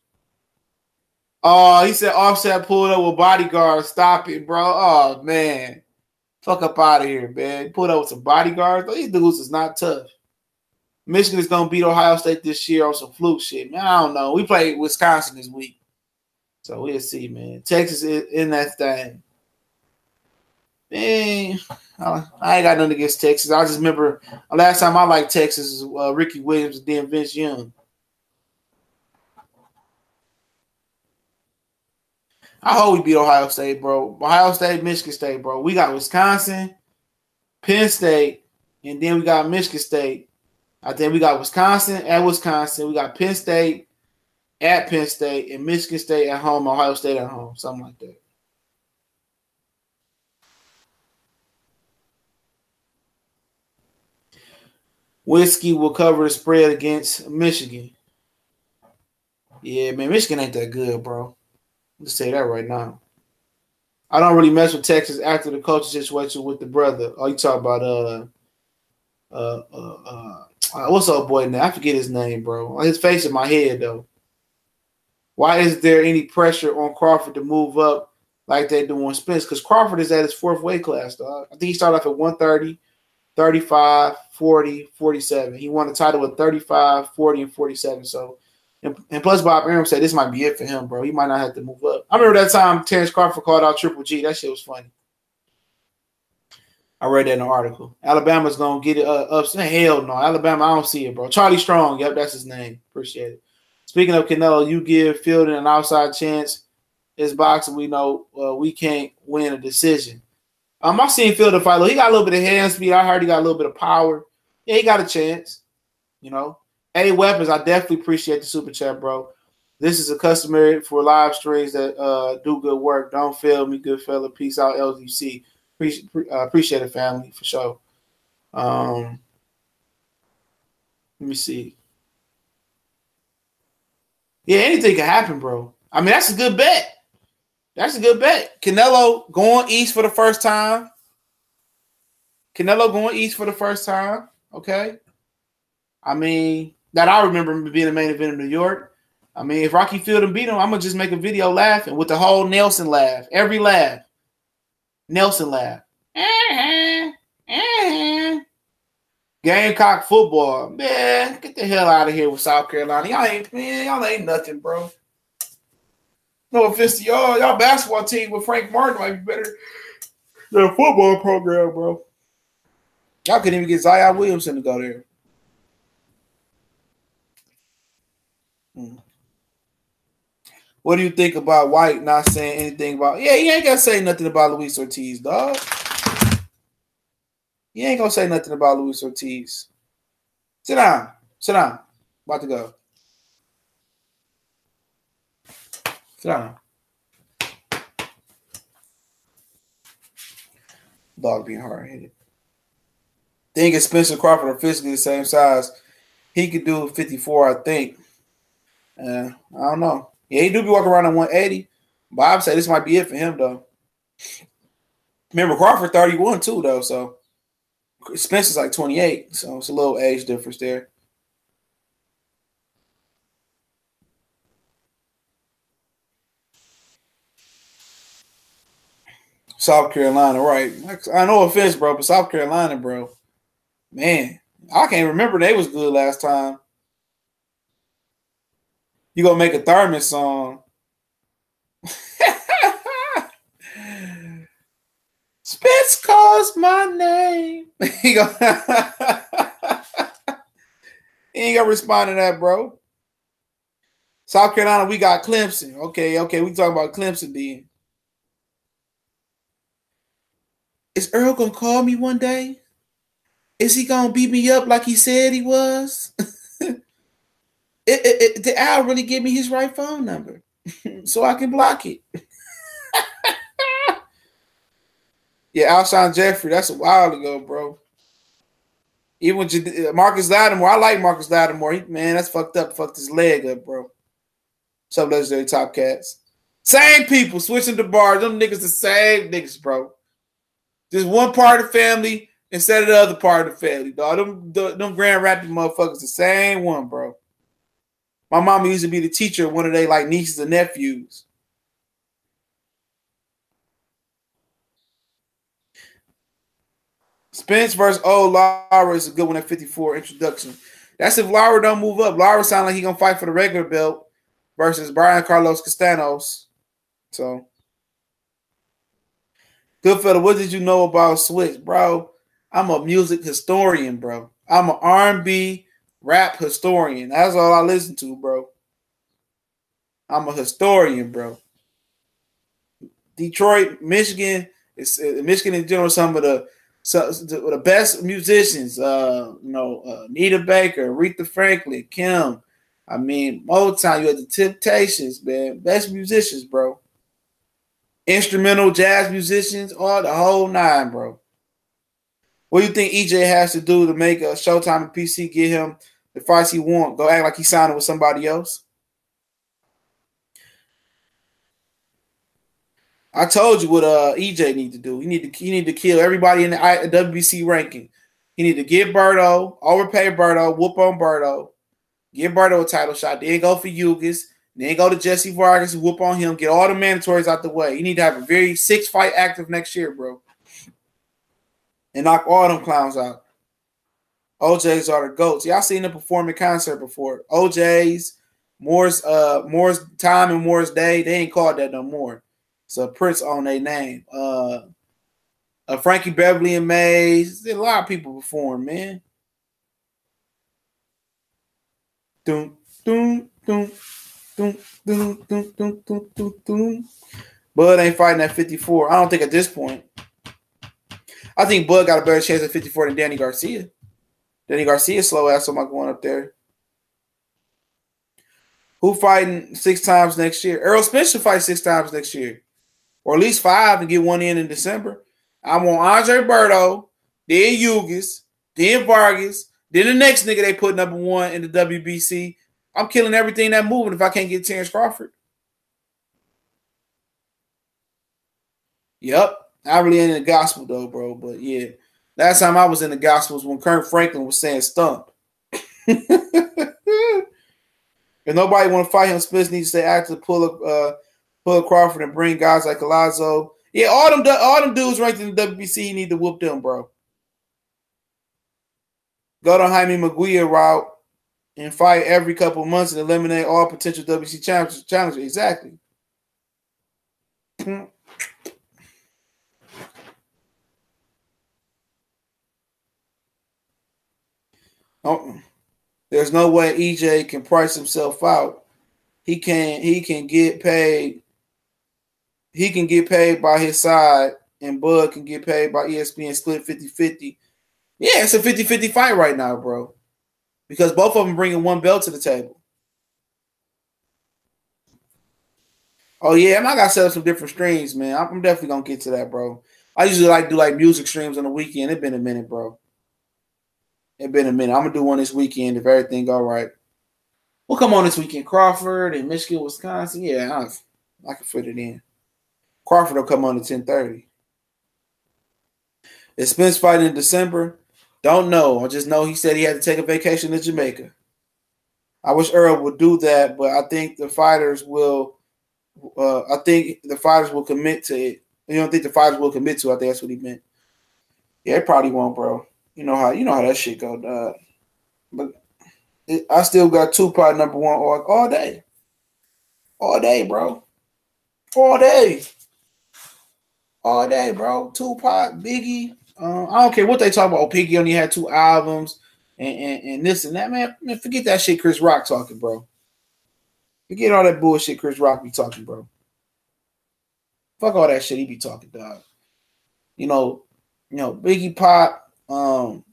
Oh, he said Offset pulled up with bodyguards. Stop it, bro. Oh man. Fuck up out of here, man. Put up with some bodyguards. These dudes is not tough. Michigan is going to beat Ohio State this year on some fluke shit, man. I don't know. We played Wisconsin this week. So we'll see, man. Texas is in that thing. Man, I ain't got nothing against Texas. I just remember last time I liked Texas was uh, Ricky Williams and then Vince Young. I hope we beat Ohio State, bro. Ohio State, Michigan State, bro. We got Wisconsin, Penn State, and then we got Michigan State. I think we got Wisconsin at Wisconsin. We got Penn State at Penn State and Michigan State at home, Ohio State at home, something like that. Whiskey will cover the spread against Michigan. Yeah, man, Michigan ain't that good, bro. Let's say that right now. I don't really mess with Texas after the culture situation with the brother. Oh, you talk about uh, uh, uh, uh, what's up, boy? Now I forget his name, bro. His face in my head though. Why is there any pressure on Crawford to move up like they do on Spence? Because Crawford is at his fourth weight class, dog. I think he started off at one thirty, thirty-five, forty, forty-seven. He won the title with thirty-five, forty, and forty-seven. So. And, and plus, Bob Arum said this might be it for him, bro. He might not have to move up. I remember that time Terrence Crawford called out Triple G. That shit was funny. I read that in an article. Alabama's going to get it uh, up. Hell no. Alabama, I don't see it, bro. Charlie Strong. Yep, that's his name. Appreciate it. Speaking of Canelo, you give Fielding an outside chance. It's boxing. We know uh, we can't win a decision. Um, I've seen Fielding fight. Look, he got a little bit of hand speed. I heard he got a little bit of power. Yeah, he got a chance, you know. Hey, Weapons, I definitely appreciate the super chat, bro. This is a customary for live streams that uh, do good work. Don't fail me, good fella. Peace out, L D C. Appreciate, uh, appreciate it, family, for sure. Um, let me see. Yeah, anything can happen, bro. I mean, that's a good bet. That's a good bet. Canelo going east for the first time. Canelo going east for the first time, okay? I mean, that I remember being the main event in New York. I mean, if Rocky Fielding beat him, I'm going to just make a video laughing with the whole Nelson laugh. Every laugh. Nelson laugh. Uh-huh. Uh-huh. Gamecock football. Man, get the hell out of here with South Carolina. Y'all ain't, man, y'all ain't nothing, bro. No offense to y'all. Y'all basketball team with Frank Martin might be better than a football program, bro. Y'all couldn't even get Zion Williamson to go there. Hmm. What do you think about White not saying anything about... Yeah, he ain't going to say nothing about Luis Ortiz, dog. He ain't going to say nothing about Luis Ortiz. Sit down. Sit down. About to go. Sit down. Dog being hard-headed. Think if Spencer Crawford are physically the same size, he could do fifty-four, I think. Uh, I don't know. Yeah, he do be walking around at one eighty. Bob said this might be it for him, though. Remember, Crawford thirty-one, too, though. So Spencer's like twenty-eight. So it's a little age difference there. South Carolina, right. I know offense, bro, but South Carolina, bro. Man, I can't remember they was good last time. You gonna make a Thurman song. Spence calls my name. He, gonna he ain't gonna respond to that, bro. South Carolina, we got Clemson. Okay, okay, we talking about Clemson then. Is Earl gonna call me one day? Is he gonna beat me up like he said he was? it, it, it, did Al really give me his right phone number so I can block it? Yeah, Alshon Jeffrey, that's a while ago, bro. Even with Marcus Lattimore, I like Marcus Lattimore. He, man, that's fucked up. Fucked his leg up, bro. Some legendary top cats. Same people switching to bars. Them niggas the same niggas, bro. Just one part of the family instead of the other part of the family, dog. Them, the, them Grand Rapids motherfuckers, the same one, bro. My mama used to be the teacher of one of their like nieces and nephews. Spence versus old Lara is a good one at fifty-four introduction. That's if Lara don't move up. Lara sound like he gonna fight for the regular belt versus Brian Carlos Castanos. So. Goodfella, what did you know about Switch, bro? I'm a music historian, bro. I'm an R and B rap historian. That's all I listen to, bro. I'm a historian, bro. Detroit, Michigan, it's uh, Michigan in general. Some of the so, the best musicians, uh, you know, uh, Nita Baker, Aretha Franklin, Kim. I mean, Motown. You had the Temptations, man. Best musicians, bro. Instrumental jazz musicians, all the whole nine, bro. What do you think E J has to do to make a Showtime and P C get him the fights he wants? Go act like he signed with somebody else? I told you what uh, E J need to do. He need to he need to kill everybody in the W B C ranking. He need to get Birdo, overpay Birdo, whoop on Birdo, give Birdo a title shot, then go for Yugas. Then go to Jesse Vargas and whoop on him. Get all the mandatories out the way. You need to have a very six-fight active next year, bro. And knock all them clowns out. O J's are the GOATs. Y'all seen them perform in concert before. O J's, Moore's, uh, Moore's Time and Moore's Day, they ain't called that no more. So Prince on their name. Uh, uh, Frankie Beverly and Maze. A lot of people perform, man. Doom, doom, doom. Doom, doom, doom, doom, doom, doom, doom. Bud ain't fighting at fifty-four. I don't think at this point. I think Bud got a better chance at fifty-four than Danny Garcia. Danny Garcia's slow ass, so I'm not going up there. Who fighting six times next year? Errol Spence should fight six times next year. Or at least five and get one in in December. I want Andre Berto, then Yugas, then Vargas, then the next nigga they put number one in the W B C. I'm killing everything that's moving if I can't get Terrence Crawford. Yep. I really ain't in the gospel, though, bro. But, yeah. Last time I was in the gospels when Kurt Franklin was saying stump. If nobody want to fight him, Spence needs to stay active, pull up, uh, pull up Crawford and bring guys like Alonzo. Yeah, all them, all them dudes ranked in the W B C, you need to whoop them, bro. Go to Jaime Munguia route. And fight every couple months and eliminate all potential W B C challengers. Exactly. Uh-uh. There's no way E J can price himself out. He can he can get paid. He can get paid by his side, and Bud can get paid by E S P N split fifty fifty. Yeah, it's a fifty fifty fight right now, bro. Because both of them bringing one belt to the table. Oh, yeah, I'm not going to set up some different streams, man. I'm definitely going to get to that, bro. I usually like do like music streams on the weekend. It's been a minute, bro. It's been a minute. I'm going to do one this weekend if everything all right. We'll come on this weekend. Crawford and Michigan, Wisconsin. Yeah, I, I can fit it in. Crawford will come on at ten thirty. Is Spence fighting in December? Don't know. I just know he said he had to take a vacation to Jamaica. I wish Errol would do that, but I think the fighters will uh, I think the fighters will commit to it. You don't think the fighters will commit to it? I think that's what he meant. Yeah, they probably won't, bro. You know how you know how that shit go, dog. But it, I still got Tupac number one all, all day. All day, bro. All day. All day, bro. Tupac, Biggie. Um, I don't care what they talk about. Oh, Biggie only had two albums and, and, and this and that. Man, man, forget that shit Chris Rock talking, bro. Forget all that bullshit Chris Rock be talking, bro. Fuck all that shit he be talking, dog. You know, you know, Biggie Pop. Um,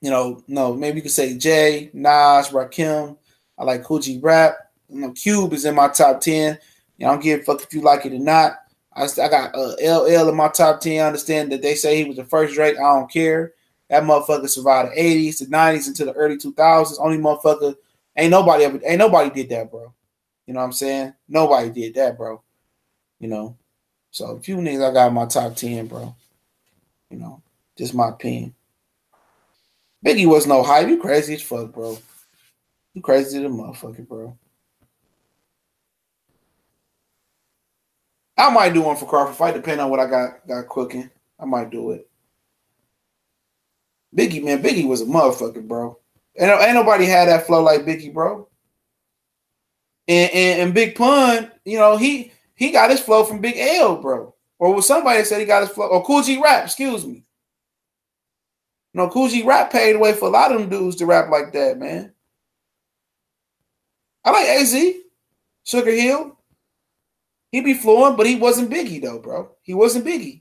you know, no, maybe you could say Jay, Nas, Rakim. I like Coogee Rap. You know, Cube is in my top ten. You know, I don't give a fuck if you like it or not. I, I got uh, L L in my top ten. I understand that they say he was the first Drake. I don't care. That motherfucker survived the eighties, the nineties, into the early two thousands. Only motherfucker. Ain't nobody ever. Ain't nobody did that, bro. You know what I'm saying? Nobody did that, bro. You know? So, a few niggas I got in my top ten, bro. You know? Just my opinion. Biggie was no hype. You crazy as fuck, bro. You crazy as a motherfucker, bro. I might do one for Crawford fight, depending on what I got got cooking. I might do it. Biggie, man, Biggie was a motherfucker, bro. And ain't, ain't nobody had that flow like Biggie, bro. And, and and Big Pun, you know, he he got his flow from Big L, bro. Or was somebody said he got his flow? Or Coogee Rap, excuse me. No, Coogee Rap paid way for a lot of them dudes to rap like that, man. I like A Z, Sugar Hill. He be flowing, but he wasn't Biggie, though, bro. He wasn't Biggie.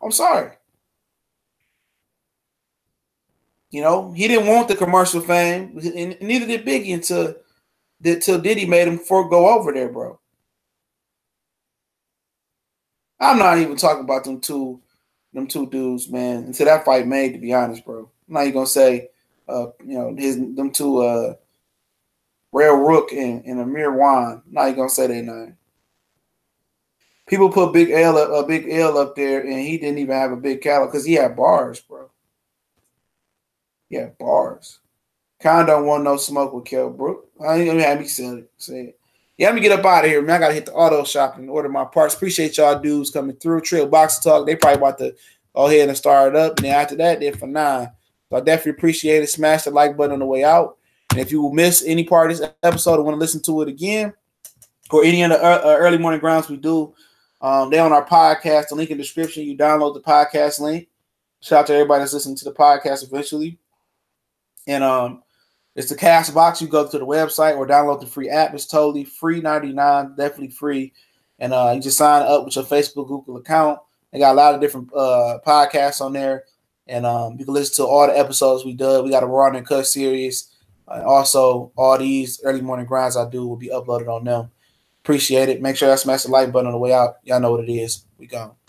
I'm sorry. You know, he didn't want the commercial fame, and neither did Biggie until, until Diddy made him forego over there, bro. I'm not even talking about them two them two dudes, man, until that fight made, to be honest, bro. I'm not even going to say, uh, you know, his them two, uh, Rare Rook and, and Amir Wan. I'm not even going to say their name. People put Big L a Big L up there, and he didn't even have a big caliber because he had bars, bro. He had bars. Kind don't want no smoke with Kell Brook. I ain't gonna have me say it. Yeah, let me get up out of here, man. I gotta hit the auto shop and order my parts. Appreciate y'all dudes coming through. Trill Box Talk. They probably about to go ahead and start it up. And then after that, then for nine. So I definitely appreciate it. Smash the like button on the way out. And if you miss any part of this episode and want to listen to it again, or any of the uh, early morning grounds we do. Um, they on our podcast. The link in the description. You download the podcast link. Shout out to everybody that's listening to the podcast eventually. And um, it's the cast box. You go to the website or download the free app. It's totally free, ninety-nine, definitely free. And uh, you just sign up with your Facebook, Google account. They got a lot of different uh, podcasts on there. And um, you can listen to all the episodes we did. We got a Raw and Cut series. Uh, also, all these early morning grinds I do will be uploaded on them. Appreciate it. Make sure y'all smash the like button on the way out. Y'all know what it is. We gone.